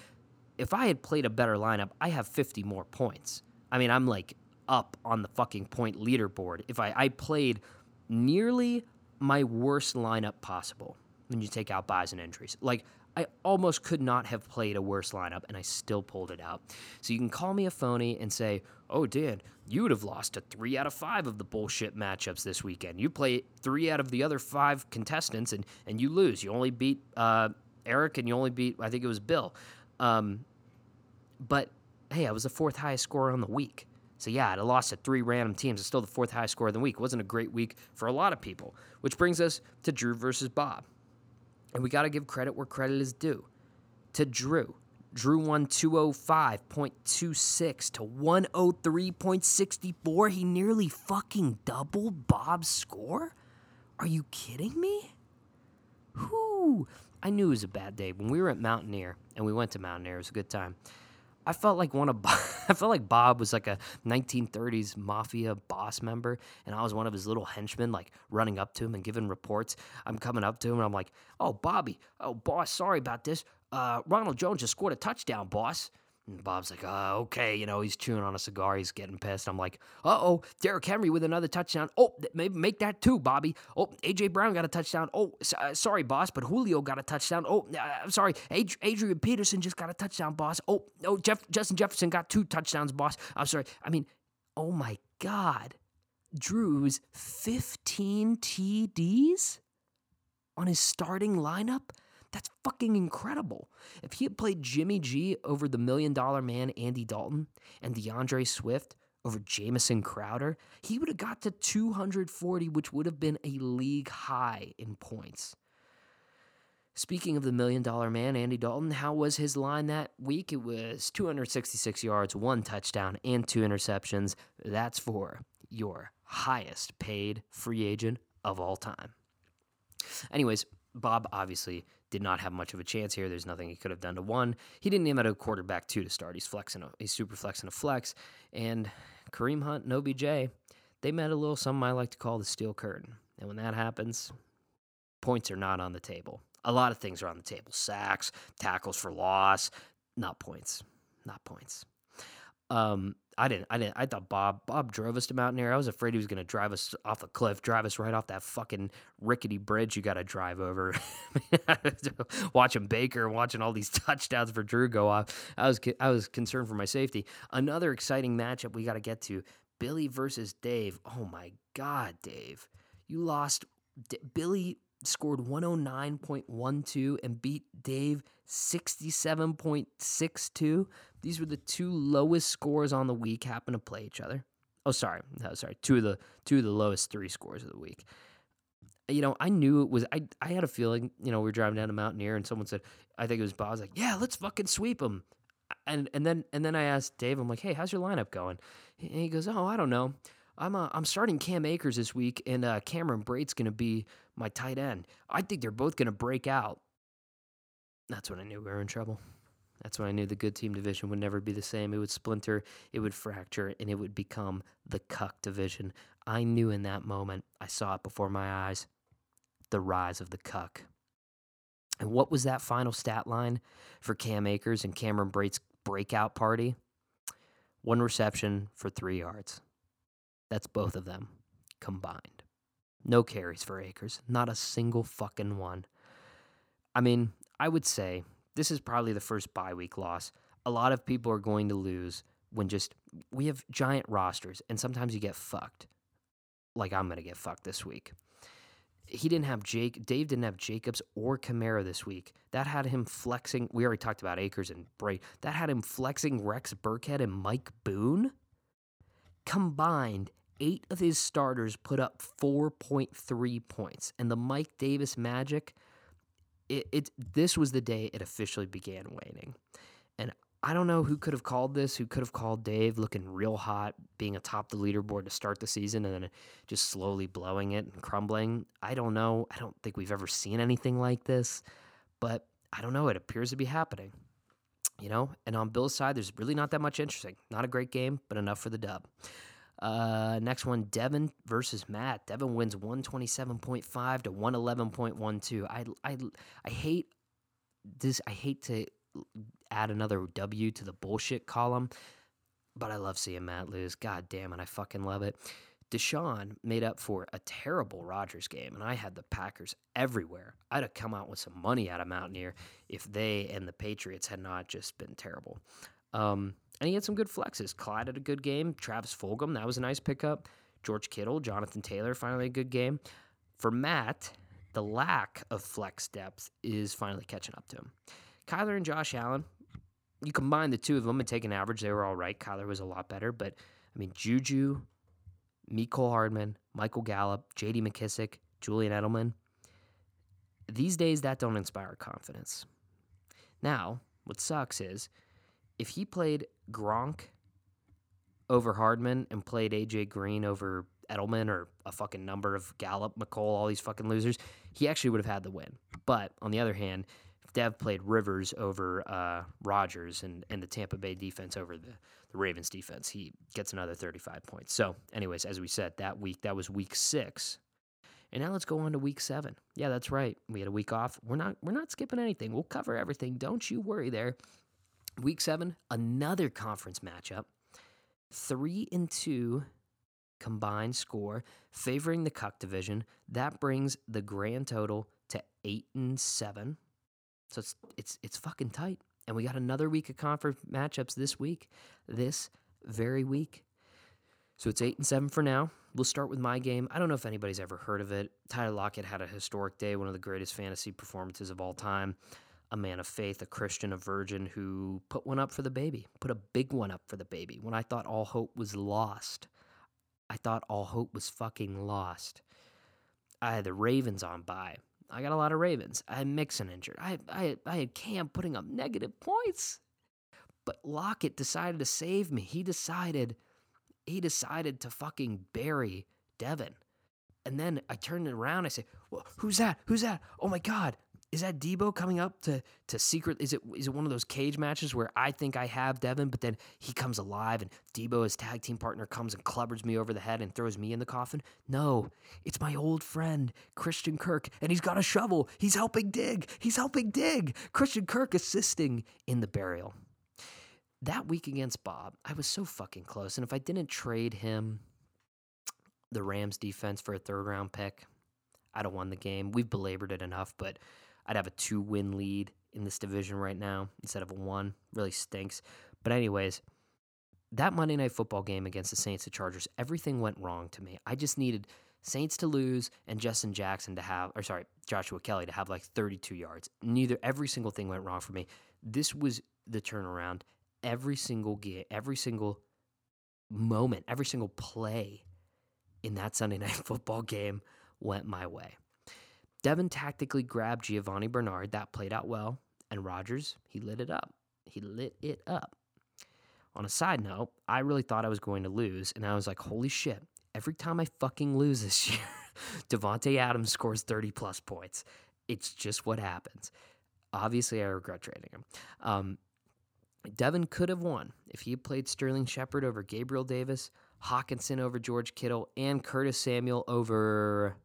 If I had played a better lineup, I have 50 more points. I mean, I'm like up on the fucking point leaderboard. If I played nearly my worst lineup possible when you take out buys and injuries. Like, I almost could not have played a worse lineup, and I still pulled it out. So you can call me a phony and say, oh, Dan, you would have lost to 3 out of 5 of the bullshit matchups this weekend. You play 3 out of the other 5 contestants, and you lose. You only beat Eric, and you only beat, I think it was Bill. But, hey, I was the 4th highest scorer on the week. So, yeah, I'd have lost to 3 random teams. It's still the 4th highest scorer of the week. It wasn't a great week for a lot of people, which brings us to Drew versus Bob. And we got to give credit where credit is due to Drew. Drew won 205.26 to 103.64. He nearly fucking doubled Bob's score? Are you kidding me? Whoo! I knew it was a bad day. When we were at Mountaineer, and we went to Mountaineer, it was a good time. I felt like Bob was like a 1930s mafia boss member, and I was one of his little henchmen, like running up to him and giving reports. I'm coming up to him and I'm like, "Oh, Bobby, oh boss, sorry about this. Ronald Jones just scored a touchdown, boss." And Bob's like, "Okay," you know, he's chewing on a cigar, he's getting pissed. I'm like, "Uh-oh, Derrick Henry with another touchdown. Oh, maybe make that two, Bobby. Oh, AJ Brown got a touchdown. Oh, sorry, boss, but Julio got a touchdown. Oh, I'm sorry, Adrian Peterson just got a touchdown, boss. Oh, no, Justin Jefferson got 2 touchdowns, boss. I'm sorry." I mean, oh my God, Drew's 15 TDs on his starting lineup? That's fucking incredible. If he had played Jimmy G over the $1 million man Andy Dalton and DeAndre Swift over Jamison Crowder, he would have got to 240, which would have been a league high in points. Speaking of the $1 million man Andy Dalton, how was his line that week? It was 266 yards, 1 touchdown, and 2 interceptions. That's for your highest paid free agent of all time. Anyways, Bob obviously did not have much of a chance here. There's nothing he could have done to one. He didn't even have a quarterback 2 to start. He's super flexing a flex. And Kareem Hunt and OBJ, they met a little something I like to call the steel curtain. And when that happens, points are not on the table. A lot of things are on the table. Sacks, tackles for loss, not points. I thought Bob drove us to Mountaineer. I was afraid he was going to drive us off a cliff, drive us right off that fucking rickety bridge you got to drive over. Watching Baker, watching all these touchdowns for Drew go off. I was concerned for my safety. Another exciting matchup we got to get to, Billy versus Dave. Oh my God, Dave. You lost. Billy scored 109.12 and beat Dave 67.62. These were the 2 lowest scores on the week, happened to play each other. Two of the lowest 3 scores of the week. You know, I knew it was, I had a feeling, you know, we were driving down to Mountaineer and someone said, I think it was Bob, I was like, yeah, let's fucking sweep them. And then I asked Dave, I'm like, hey, how's your lineup going? And he goes, oh, I don't know. I'm starting Cam Akers this week, and Cameron Braid's going to be my tight end. I think they're both going to break out. That's when I knew we were in trouble. That's when I knew the good team division would never be the same. It would splinter, it would fracture, and it would become the cuck division. I knew in that moment, I saw it before my eyes, the rise of the cuck. And what was that final stat line for Cam Akers and Cameron Braid's breakout party? 1 reception for 3 yards. That's both of them combined. No carries for Akers. Not a single fucking one. I mean, I would say this is probably the first bye week loss. A lot of people are going to lose when we have giant rosters, and sometimes you get fucked. Like I'm going to get fucked this week. Dave didn't have Jacobs or Kamara this week. That had him flexing. We already talked about Akers and Bray. That had him flexing Rex Burkhead and Mike Boone. Combined, 8 of his starters put up 4.3 points, and the Mike Davis magic This was the day it officially began waning. And I don't know who could have called this, who could have called Dave looking real hot, being atop the leaderboard to start the season and then just slowly blowing it and crumbling. I don't know. I don't think we've ever seen anything like this, but I don't know. It appears to be happening, you know? And on Bill's side, there's really not that much interesting. Not a great game, but enough for the dub. Next one, Devin versus Matt. Devin wins 127.5 to 111.12. I hate this. I hate to add another W to the bullshit column, but I love seeing Matt lose. God damn it, I fucking love it. Deshaun made up for a terrible Rodgers game, and I had the Packers everywhere. I'd have come out with some money out of Mountaineer if they and the Patriots had not just been terrible. And he had some good flexes. Clyde had a good game. Travis Fulgham, that was a nice pickup. George Kittle, Jonathan Taylor, finally a good game. For Matt, the lack of flex depth is finally catching up to him. Kyler and Josh Allen, you combine the two of them and take an average, they were all right. Kyler was a lot better, but, I mean, Juju, Mecole Hardman, Michael Gallup, J.D. McKissick, Julian Edelman. These days, that don't inspire confidence. Now, what sucks is, if he played Gronk over Hardman and played A.J. Green over Edelman or a fucking number of Gallup, McColl, all these fucking losers, he actually would have had the win. But on the other hand, if Dev played Rivers over Rodgers and the Tampa Bay defense over the Ravens defense, he gets another 35 points. So anyways, as we said, that was week 6. And now let's go on to week 7. Yeah, that's right. We had a week off. We're not skipping anything. We'll cover everything. Don't you worry there. Week 7, another conference matchup, 3-2 combined score favoring the Cuck division. That brings the grand total to 8-7. So it's fucking tight. And we got another week of conference matchups this week, this very week. So it's 8-7 for now. We'll start with my game. I don't know if anybody's ever heard of it. Tyler Lockett had a historic day, one of the greatest fantasy performances of all time. A man of faith, a Christian, a virgin who put one up for the baby, put a big one up for the baby. When I thought all hope was lost, I thought all hope was fucking lost. I had the Ravens on bye. I got a lot of Ravens. I had Mixon injured. I had Cam putting up negative points. But Lockett decided to save me. He decided to fucking bury Devin. And then I turned it around. I said, well, who's that? Who's that? Oh, my God. Is that Deebo coming up to secret? Is it one of those cage matches where I think I have Devin, but then he comes alive and Deebo, his tag team partner, comes and clubbers me over the head and throws me in the coffin? No, it's my old friend, Christian Kirk, and he's got a shovel. He's helping dig. Christian Kirk assisting in the burial. That week against Bob, I was so fucking close, and if I didn't trade him the Rams defense for a third-round pick, I'd have won the game. We've belabored it enough, but I'd have a 2-win lead in this division right now instead of a 1. Really stinks. But anyways, that Monday Night Football game against the Saints and Chargers, everything went wrong to me. I just needed Saints to lose and Joshua Kelly to have like 32 yards. Every single thing went wrong for me. This was the turnaround. Every single game, every single moment, every single play in that Sunday Night Football game went my way. Devin tactically grabbed Giovanni Bernard. That played out well. And Rodgers, he lit it up. On a side note, I really thought I was going to lose, and I was like, holy shit, every time I fucking lose this year, Devontae Adams scores 30-plus points. It's just what happens. Obviously, I regret trading him. Devin could have won if he had played Sterling Shepard over Gabriel Davis, Hawkinson over George Kittle, and Curtis Samuel over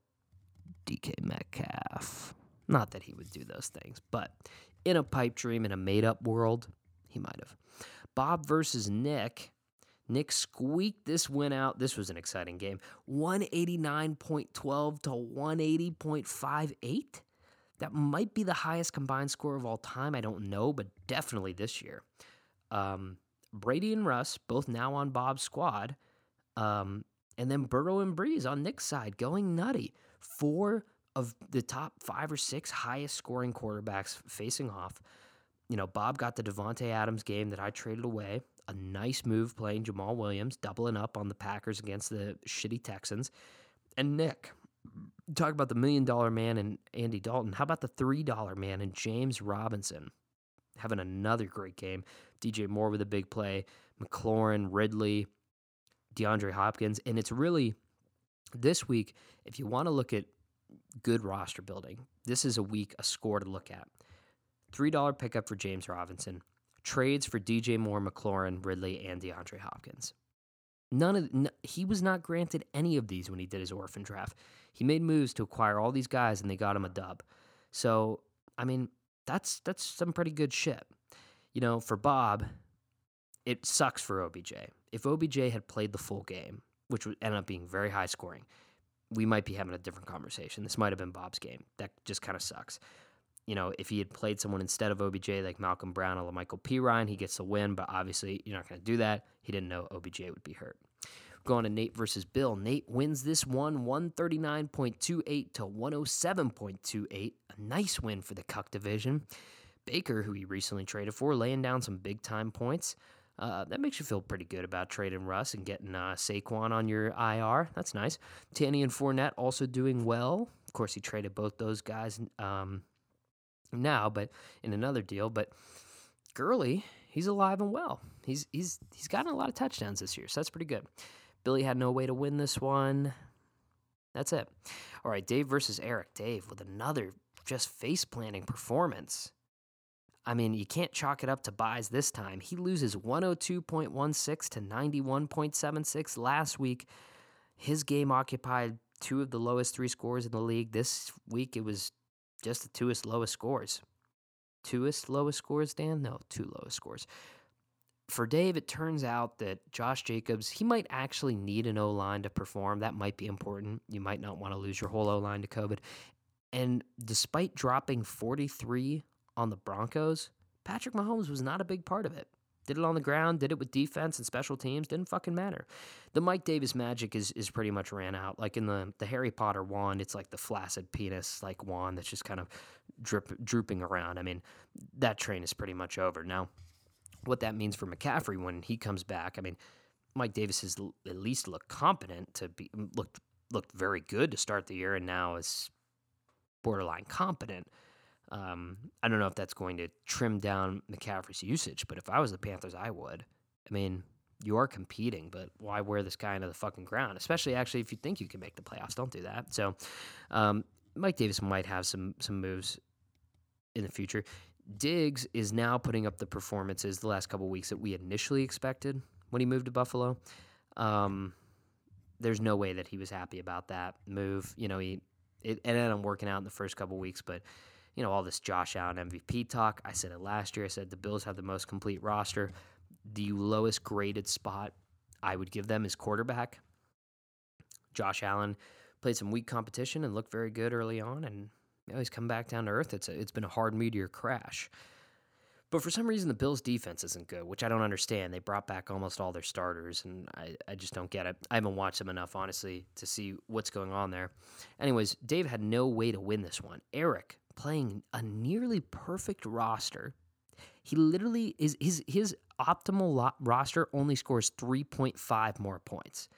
DK Metcalf. Not that he would do those things, but in a pipe dream, in a made-up world, he might have. Bob versus Nick. Nick squeaked this win out. This was an exciting game. 189.12 to 180.58. That might be the highest combined score of all time. I don't know, but definitely this year. Brady and Russ, both now on Bob's squad. And then Burrow and Breeze on Nick's side going nutty. 4 of the top 5 or 6 highest scoring quarterbacks facing off. You know, Bob got the Devontae Adams game that I traded away. A nice move playing Jamal Williams, doubling up on the Packers against the shitty Texans. And Nick talk about the $1 million man in Andy Dalton. How about the $3 man in James Robinson? Having another great game. DJ Moore with a big play. McLaurin, Ridley, DeAndre Hopkins. And it's really, this week, if you want to look at good roster building, this is a week, a score to look at. $3 pickup for James Robinson. Trades for DJ Moore, McLaurin, Ridley, and DeAndre Hopkins. He was not granted any of these when he did his orphan draft. He made moves to acquire all these guys, and they got him a dub. So, I mean, that's some pretty good shit. You know, for Bob, it sucks for OBJ. If OBJ had played the full game, which would end up being very high scoring, we might be having a different conversation. This might have been Bob's game. That just kind of sucks. You know, if he had played someone instead of OBJ, like Malcolm Brown or Michael P. Ryan, he gets the win, but obviously you're not going to do that. He didn't know OBJ would be hurt. Going to Nate versus Bill. Nate wins this one, 139.28 to 107.28. A nice win for the Cuck division. Baker, who he recently traded for, laying down some big-time points. That makes you feel pretty good about trading Russ and getting Saquon on your IR. That's nice. Tanny and Fournette also doing well. Of course, he traded both those guys now, but in another deal. But Gurley, he's alive and well. He's gotten a lot of touchdowns this year, so that's pretty good. Billy had no way to win this one. That's it. All right, Dave versus Eric. Dave with another just face-planting performance. I mean, you can't chalk it up to buys this time. He loses 102.16 to 91.76 last week. His game occupied two of the lowest three scores in the league. This week, it was just the two lowest scores. For Dave, it turns out that Josh Jacobs, he might actually need an O-line to perform. That might be important. You might not want to lose your whole O-line to COVID. And despite dropping 43 on the Broncos, Patrick Mahomes was not a big part of it. Did it on the ground, did it with defense and special teams, didn't fucking matter. The Mike Davis magic is pretty much ran out. Like in the Harry Potter wand, it's like the flaccid penis like wand that's just kind of drooping around. I mean, that train is pretty much over. Now, what that means for McCaffrey when he comes back, I mean, Mike Davis has at least looked competent to be looked very good to start the year and now is borderline competent. I don't know if that's going to trim down McCaffrey's usage, but if I was the Panthers, I would. I mean, you are competing, but why wear this guy into the fucking ground? Especially, actually, if you think you can make the playoffs, don't do that. So, Mike Davis might have some moves in the future. Diggs is now putting up the performances the last couple of weeks that we initially expected when he moved to Buffalo. There's no way that he was happy about that move. You know, it ended up working out in the first couple of weeks, but you know, all this Josh Allen MVP talk. I said it last year. I said the Bills have the most complete roster. The lowest graded spot I would give them is quarterback. Josh Allen played some weak competition and looked very good early on, and you know, he's come back down to earth. It's been a hard meteor crash. But for some reason, the Bills' defense isn't good, which I don't understand. They brought back almost all their starters, and I just don't get it. I haven't watched them enough, honestly, to see what's going on there. Anyways, Dave had no way to win this one. Eric, playing a nearly perfect roster. He literally is his optimal roster only scores 3.5 more points.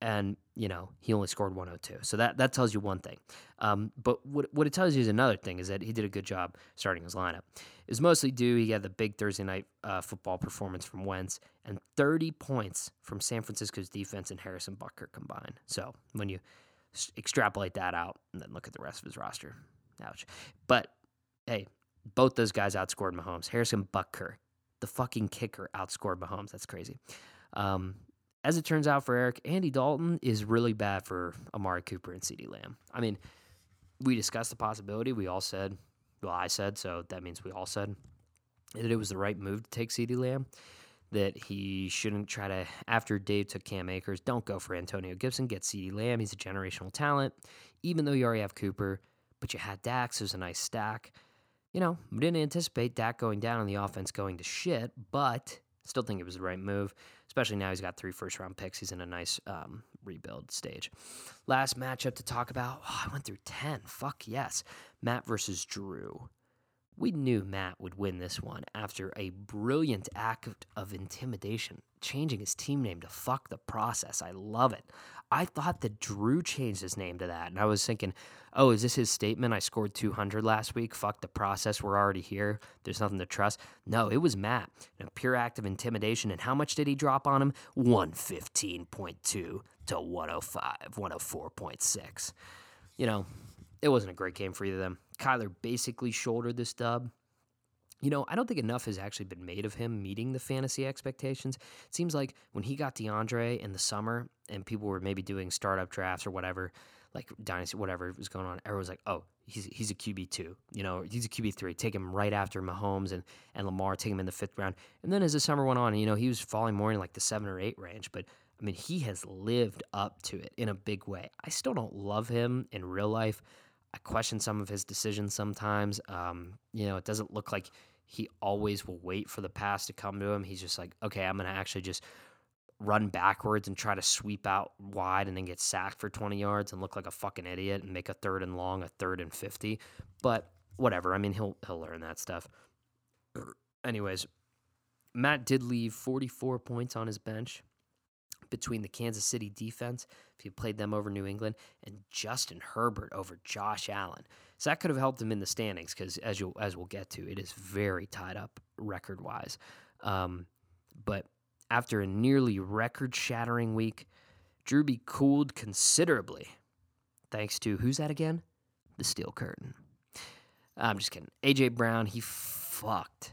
And, you know, he only scored 102. So that tells you one thing. But what it tells you is another thing, is that he did a good job starting his lineup. It was mostly due, he had the big Thursday night football performance from Wentz and 30 points from San Francisco's defense and Harrison Butker combined. So when you extrapolate that out and then look at the rest of his roster, ouch. But, hey, both those guys outscored Mahomes. Harrison Butker, the fucking kicker, outscored Mahomes. That's crazy. As it turns out for Eric, Andy Dalton is really bad for Amari Cooper and CeeDee Lamb. I mean, we discussed the possibility. We all said, well, I said, so that means we all said that it was the right move to take CeeDee Lamb, that he shouldn't try to, after Dave took Cam Akers, don't go for Antonio Gibson, get CeeDee Lamb. He's a generational talent. Even though you already have Cooper, but you had Dax, who's a nice stack. You know, we didn't anticipate Dak going down and the offense going to shit, but still think it was the right move, especially now he's got 3 first-round picks. He's in a nice rebuild stage. Last matchup to talk about. Oh, I went through 10. Fuck yes. Matt versus Drew. We knew Matt would win this one after a brilliant act of intimidation, changing his team name to Fuck the Process. I love it. I thought that Drew changed his name to that, and I was thinking, oh, is this his statement? I scored 200 last week. Fuck the process. We're already here. There's nothing to trust. No, it was Matt. A pure act of intimidation, and how much did he drop on him? 115.2 to 105, 104.6. You know, it wasn't a great game for either of them. Kyler basically shouldered this dub. You know, I don't think enough has actually been made of him meeting the fantasy expectations. It seems like when he got DeAndre in the summer and people were maybe doing startup drafts or whatever, like Dynasty, whatever was going on, everyone was like, oh, he's a QB2. You know, he's a QB3. Take him right after Mahomes and Lamar. Take him in the fifth round. And then as the summer went on, you know, he was falling more in like the 7 or 8 range. But, I mean, he has lived up to it in a big way. I still don't love him in real life. I question some of his decisions sometimes. You know, it doesn't look like he always will wait for the pass to come to him. He's just like, okay, I'm going to actually just run backwards and try to sweep out wide and then get sacked for 20 yards and look like a fucking idiot and make a 3rd and long, a 3rd and 50. But whatever. I mean, he'll learn that stuff. Anyways, Matt did leave 44 points on his bench between the Kansas City defense, if you played them over New England, and Justin Herbert over Josh Allen. So that could have helped him in the standings because, as we'll get to, it is very tied up record-wise. But after a nearly record-shattering week, Drewby cooled considerably thanks to, who's that again? The Steel Curtain. I'm just kidding. A.J. Brown, He fucked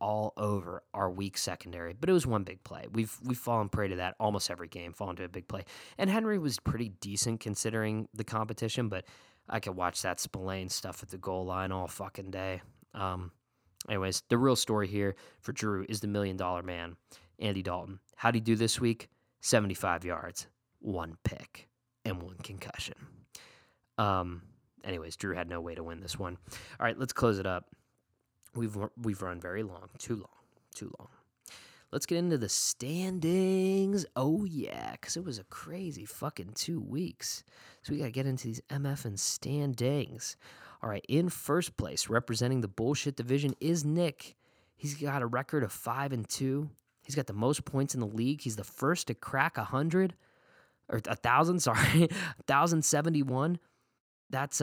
all over our weak secondary, but it was one big play. We've fallen prey to that almost every game, fallen to a big play. And Henry was pretty decent considering the competition, but I could watch that Spillane stuff at the goal line all fucking day. Anyways, the real story here for Drew is the $1 million man, Andy Dalton. How'd he do this week? 75 yards, 1 pick, and 1 concussion. Anyways, Drew had no way to win this one. All right, let's close it up. We've run very long, too long. Let's get into the standings. Oh, yeah, because it was a crazy fucking 2 weeks. So we got to get into these MFN standings. All right, in first place, representing the bullshit division is Nick. He's got a record of 5-2. He's got the most points in the league. He's the first to crack 1,071. That's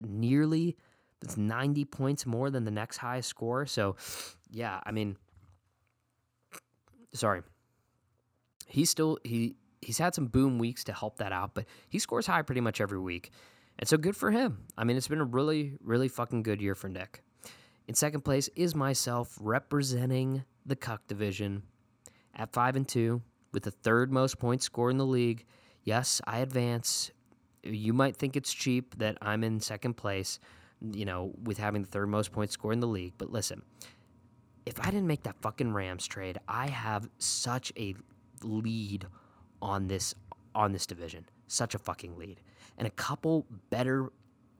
nearly, that's 90 points more than the next highest score. So, yeah, I mean, sorry. He's had some boom weeks to help that out, but he scores high pretty much every week. And so good for him. I mean, it's been a really, really fucking good year for Nick. In second place is myself, representing the Cuck division at 5-2 with the third most points scored in the league. Yes, I advance. You might think it's cheap that I'm in second place, you know, with having the third most points scored in the league. But listen, if I didn't make that fucking Rams trade, I have such a lead on this division, such a fucking lead. And a couple better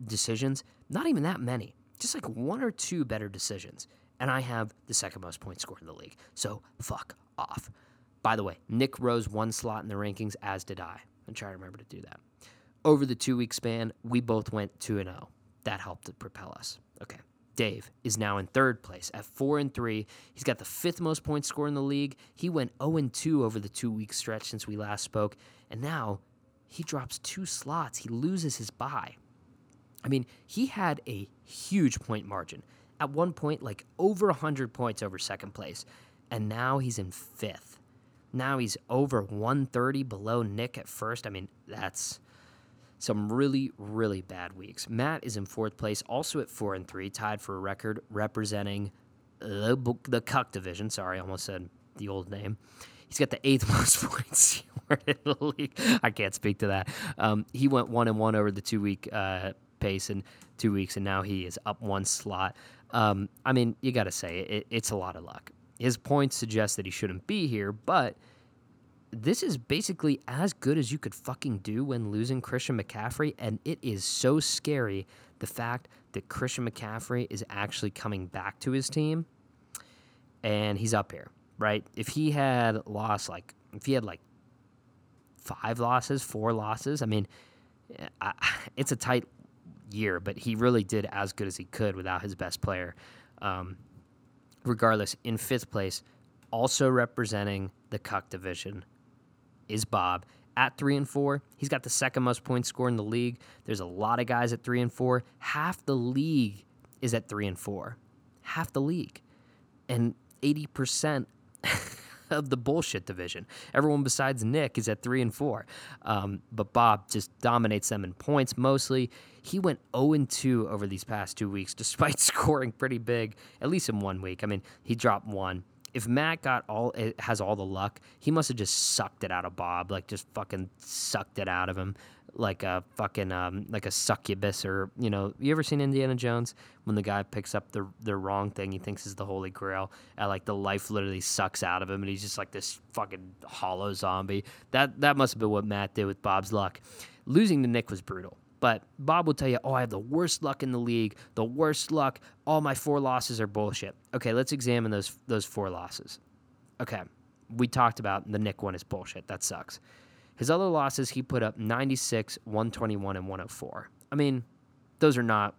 decisions, not even that many, just like 1 or 2 better decisions, and I have the second most points scored in the league. So fuck off. By the way, Nick rose 1 slot in the rankings, as did I. I'm trying to remember to do that. Over the 2-week span, we both went 2-0. That helped to propel us. Okay. Dave is now in third place at 4-3. He's got the 5th most points scored in the league. He went 0-2 over the 2-week stretch since we last spoke, and now he drops 2 slots. He loses his bye. I mean, he had a huge point margin. At one point, like over 100 points over second place, and now he's in 5th. Now he's over 130 below Nick at first. I mean, that's some really, really bad weeks. Matt is in 4th place, also at 4-3, tied for a record, representing the Cuck division. Sorry, I almost said the old name. He's got the 8th most points in the league. I can't speak to that. He went 1-1 over the 2-week pace in 2 weeks, and now he is up 1 slot. I mean, you got to say, it's a lot of luck. His points suggest that he shouldn't be here, but this is basically as good as you could fucking do when losing Christian McCaffrey, and it is so scary, the fact that Christian McCaffrey is actually coming back to his team, and he's up here, right? If he had lost, like, if he had, like, 5 losses, 4 losses, I mean, it's a tight year, but he really did as good as he could without his best player. Regardless, in fifth place, also representing the Cuck division, is Bob. At 3-4, he's got the second most points scored in the league. There's a lot of guys at 3-4. Half the league is at 3-4. Half the league. And 80% of the bullshit division. Everyone besides Nick is at 3-4. But Bob just dominates them in points mostly. He went 0-2 over these past 2 weeks, despite scoring pretty big, at least in 1 week. I mean, he dropped one. If Matt has all the luck, he must have just sucked it out of Bob, like just fucking sucked it out of him, like a fucking like a succubus, or you ever seen Indiana Jones when the guy picks up the wrong thing he thinks is the Holy Grail, and like the life literally sucks out of him, and he's just like this fucking hollow zombie. That must have been what Matt did with Bob's luck. Losing to Nick was brutal. But Bob will tell you, I have the worst luck in the league, the worst luck, all my four losses are bullshit. Okay, let's examine those four losses. Okay, we talked about the Nick one is bullshit. That sucks. His other losses, he put up 96, 121, and 104. I mean, those are not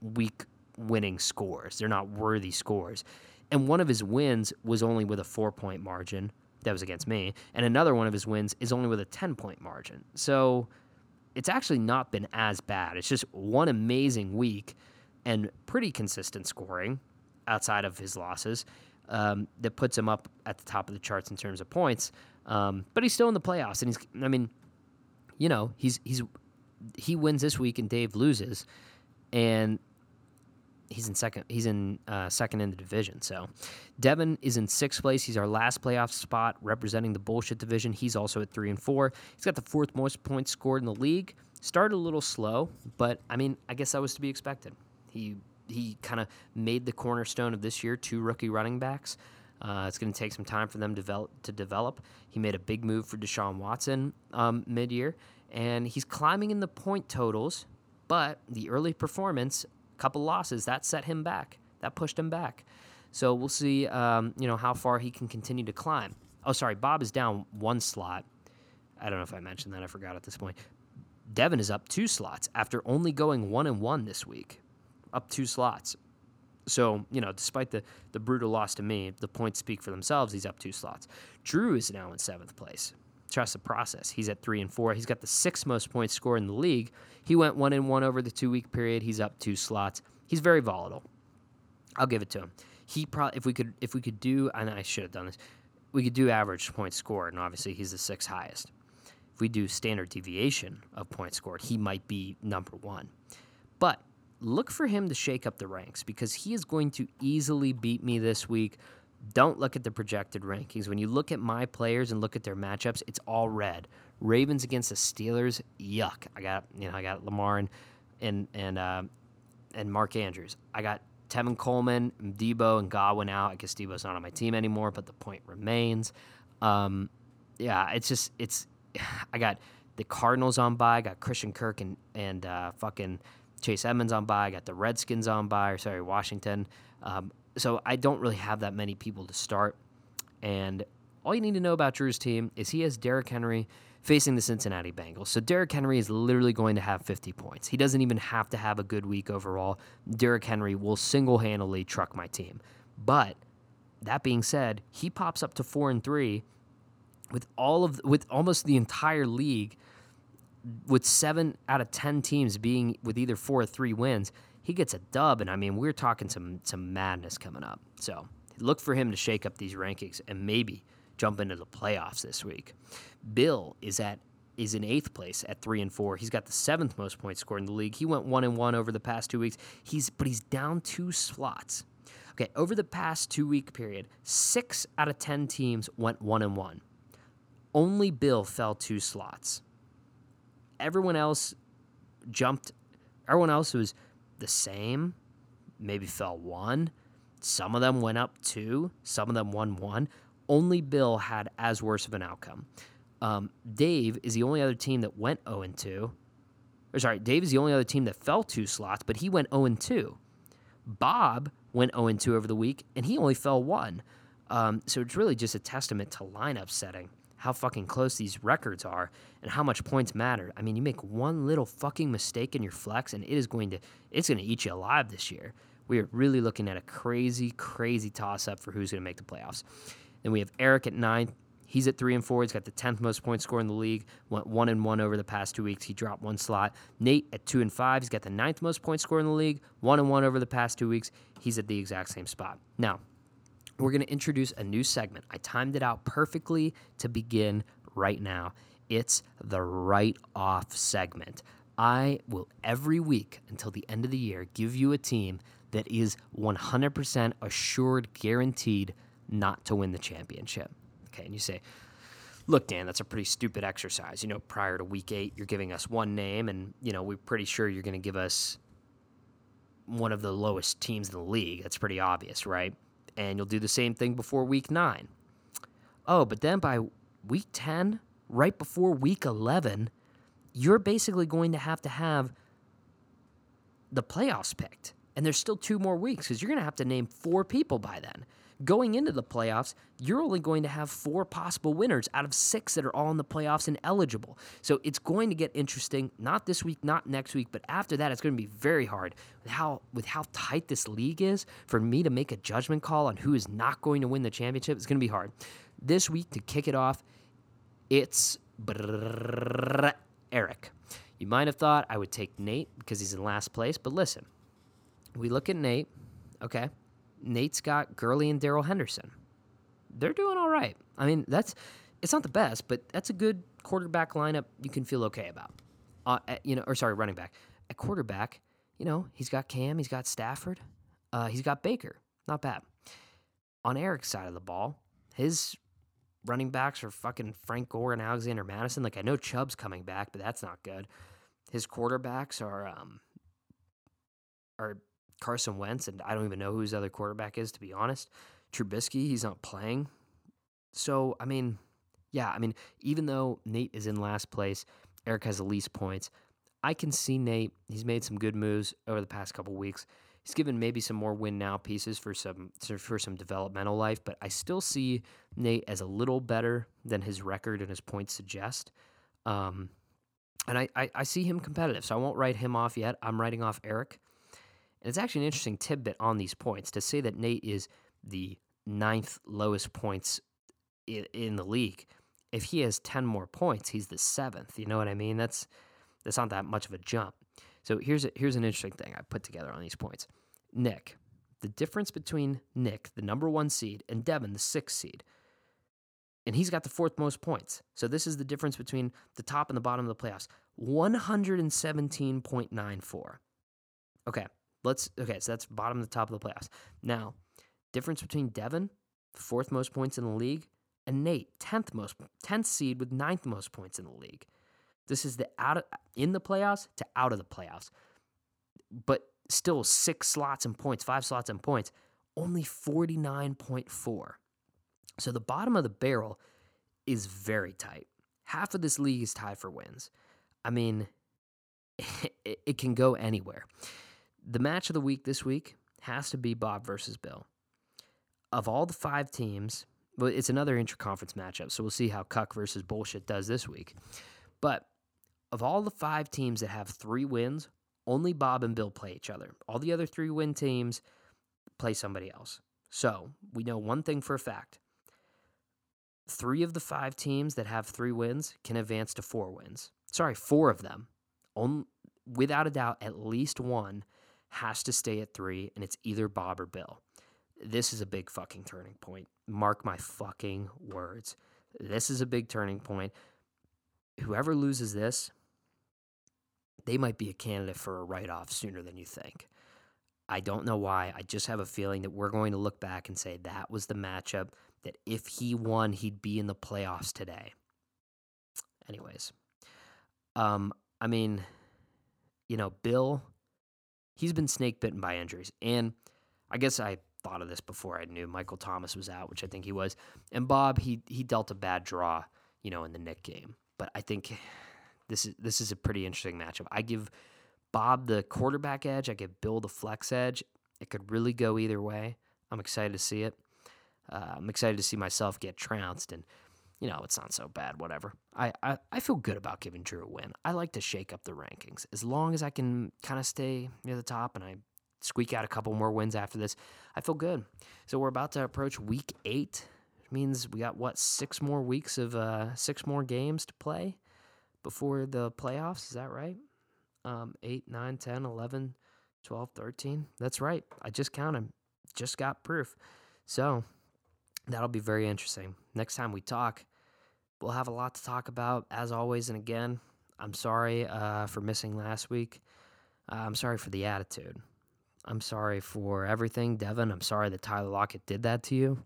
weak winning scores. They're not worthy scores. And one of his wins was only with a 4-point margin. That was against me. And another one of his wins is only with a 10-point margin. So it's actually not been as bad. It's just one amazing week and pretty consistent scoring outside of his losses that puts him up at the top of the charts in terms of points. But he's still in the playoffs, and he wins this week and Dave loses, and he's in second in the division. So Devin is in sixth place. He's our last playoff spot, representing the bullshit division. He's also at 3-4. He's got the fourth most points scored in the league. Started a little slow, but I mean, I guess that was to be expected. He kind of made the cornerstone of this year, two rookie running backs. It's going to take some time for them to develop. He made a big move for Deshaun Watson mid-year, and he's climbing in the point totals, but the early performance, couple losses, that set him back. That pushed him back. So we'll see, how far he can continue to climb. Oh, sorry, Bob is down one slot. I don't know if I mentioned that. I forgot at this point. Devin is up two slots after only going 1-1 this week. Up two slots. So, despite the brutal loss to me, the points speak for themselves. He's up two slots. Drew is now in seventh place. Trust the process. He's at 3-4. He's got the sixth most points scored in the league. He went 1-1 over the 2-week period. He's up two slots. He's very volatile. I'll give it to him. He probably, if we could do, and I should have done this, we could do average points scored, and obviously he's the sixth highest. If we do standard deviation of points scored, he might be number one. But look for him to shake up the ranks, because he is going to easily beat me this week. Don't look at the projected rankings. When you look at my players and look at their matchups, it's all red. Ravens against the Steelers, yuck. I got Lamar and Mark Andrews. I got Tevin Coleman, Deebo, and Godwin out. I guess Deebo's not on my team anymore, but the point remains. I got the Cardinals on bye. I got Christian Kirk and fucking Chase Edmonds on bye. I got the Redskins on bye. Washington. So I don't really have that many people to start. And all you need to know about Drew's team is he has Derrick Henry facing the Cincinnati Bengals. So Derrick Henry is literally going to have 50 points. He doesn't even have to have a good week overall. Derrick Henry will single-handedly truck my team. But that being said, he pops up to 4-3 with almost the entire league, with 7 out of 10 teams being with either 4 or 3 wins. He gets a dub, and I mean, we're talking some madness coming up. So look for him to shake up these rankings and maybe jump into the playoffs this week. Bill is in 8th place at 3-4. He's got the 7th most points scored in the league. He went 1-1 over the past 2 weeks. He's down two slots. Okay, over the past 2 week period, 6 out of 10 teams went 1-1. Only Bill fell two slots. Everyone else was the same, maybe fell one. Some of them went up two. Some of them won one. Only Bill had as worse of an outcome. Dave is the only other team that went 0-2. Dave is the only other team that fell two slots, but he went 0-2. Bob went 0-2 over the week, and he only fell one. So it's really just a testament to lineup setting. how fucking close these records are and how much points matter. I mean, you make one little fucking mistake in your flex, and it's going to eat you alive this year. We are really looking at a crazy, crazy toss-up for who's going to make the playoffs. Then we have Eric at 9. He's at 3-4. He's got the 10th most points scored in the league. Went 1-1 over the past 2 weeks. He dropped one slot. Nate at 2-5. He's got the 9th most points scored in the league. 1-1 over the past 2 weeks. He's at the exact same spot. Now, we're going to introduce a new segment. I timed it out perfectly to begin right now. It's the write-off segment. I will, every week until the end of the year, give you a team that is 100% assured, guaranteed not to win the championship. Okay, and you say, look, Dan, that's a pretty stupid exercise. You know, prior to week 8, you're giving us one name, and, you know, we're pretty sure you're going to give us one of the lowest teams in the league. That's pretty obvious, right? And you'll do the same thing before week 9. Oh, but then by week 10, right before week 11, you're basically going to have the playoffs picked. And there's still 2 more weeks because you're going to have to name 4 people by then. Going into the playoffs, you're only going to have 4 possible winners out of 6 that are all in the playoffs and eligible. So it's going to get interesting, not this week, not next week, but after that it's going to be very hard with how tight this league is for me to make a judgment call on who is not going to win the championship. It's going to be hard. This week, to kick it off, it's Eric. You might have thought I would take Nate because he's in last place, but listen, we look at Nate, okay? Nate's got Gurley and Darrell Henderson. They're doing all right. I mean, it's not the best, but that's a good quarterback lineup you can feel okay about. Running back. At quarterback, you know, he's got Cam, he's got Stafford, he's got Baker. Not bad. On Eric's side of the ball, his running backs are fucking Frank Gore and Alexander Mattison. Like, I know Chubb's coming back, but that's not good. His quarterbacks are Carson Wentz, and I don't even know who his other quarterback is, to be honest. Trubisky, he's not playing. So, I mean, even though Nate is in last place, Eric has the least points. I can see Nate. He's made some good moves over the past couple weeks. He's given maybe some more win now pieces for some developmental life, but I still see Nate as a little better than his record and his points suggest. And I see him competitive, so I won't write him off yet. I'm writing off Eric. And it's actually an interesting tidbit on these points to say that Nate is the 9th lowest points in the league. If he has 10 more points, he's the 7th. You know what I mean? That's not that much of a jump. So here's an interesting thing I put together on these points. Nick, the difference between Nick, the number 1 seed, and Devin, the 6th seed, and he's got the 4th most points. So this is the difference between the top and the bottom of the playoffs, 117.94. Okay, so that's bottom to top of the playoffs. Now, difference between Devin, 4th most points in the league, and Nate, 10th seed with 9th most points in the league. This is the in the playoffs to out of the playoffs. But still 5 slots in points, only 49.4. So the bottom of the barrel is very tight. Half of this league is tied for wins. I mean, it can go anywhere. The match of the week this week has to be Bob versus Bill. Of all the 5 teams, well, it's another interconference matchup, so we'll see how Cuck versus Bullshit does this week. But of all the 5 teams that have 3 wins, only Bob and Bill play each other. All the other 3 win teams play somebody else. So we know one thing for a fact. 3 of the 5 teams that have 3 wins can advance to 4 wins. Sorry, 4 of them. Without a doubt, at least one has to stay at 3, and it's either Bob or Bill. This is a big fucking turning point. Mark my fucking words. This is a big turning point. Whoever loses this, they might be a candidate for a write-off sooner than you think. I don't know why. I just have a feeling that we're going to look back and say that was the matchup that if he won, he'd be in the playoffs today. Anyways, Bill, he's been snake bitten by injuries. And I guess I thought of this before I knew Michael Thomas was out, which I think he was. And Bob, he dealt a bad draw, you know, in the Nick game. But I think this is a pretty interesting matchup. I give Bob the quarterback edge. I give Bill the flex edge. It could really go either way. I'm excited to see it. I'm excited to see myself get trounced. And you know, it's not so bad, whatever. I feel good about giving Drew a win. I like to shake up the rankings. As long as I can kind of stay near the top and I squeak out a couple more wins after this, I feel good. So we're about to approach week 8. It means we got, what, 6 more weeks of 6 more games to play before the playoffs? Is that right? 8, 9, 10, 11, 12, 13. That's right. I just counted. Just got proof. So that'll be very interesting. Next time we talk, we'll have a lot to talk about, as always. And again, I'm sorry for missing last week. I'm sorry for the attitude. I'm sorry for everything, Devin. I'm sorry that Tyler Lockett did that to you.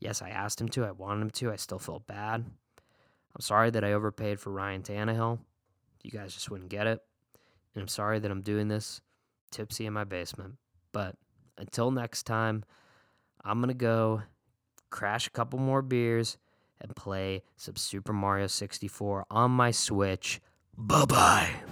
Yes, I asked him to. I wanted him to. I still feel bad. I'm sorry that I overpaid for Ryan Tannehill. You guys just wouldn't get it. And I'm sorry that I'm doing this tipsy in my basement. But until next time, I'm going to go crash a couple more beers and play some Super Mario 64 on my Switch. Bye-bye.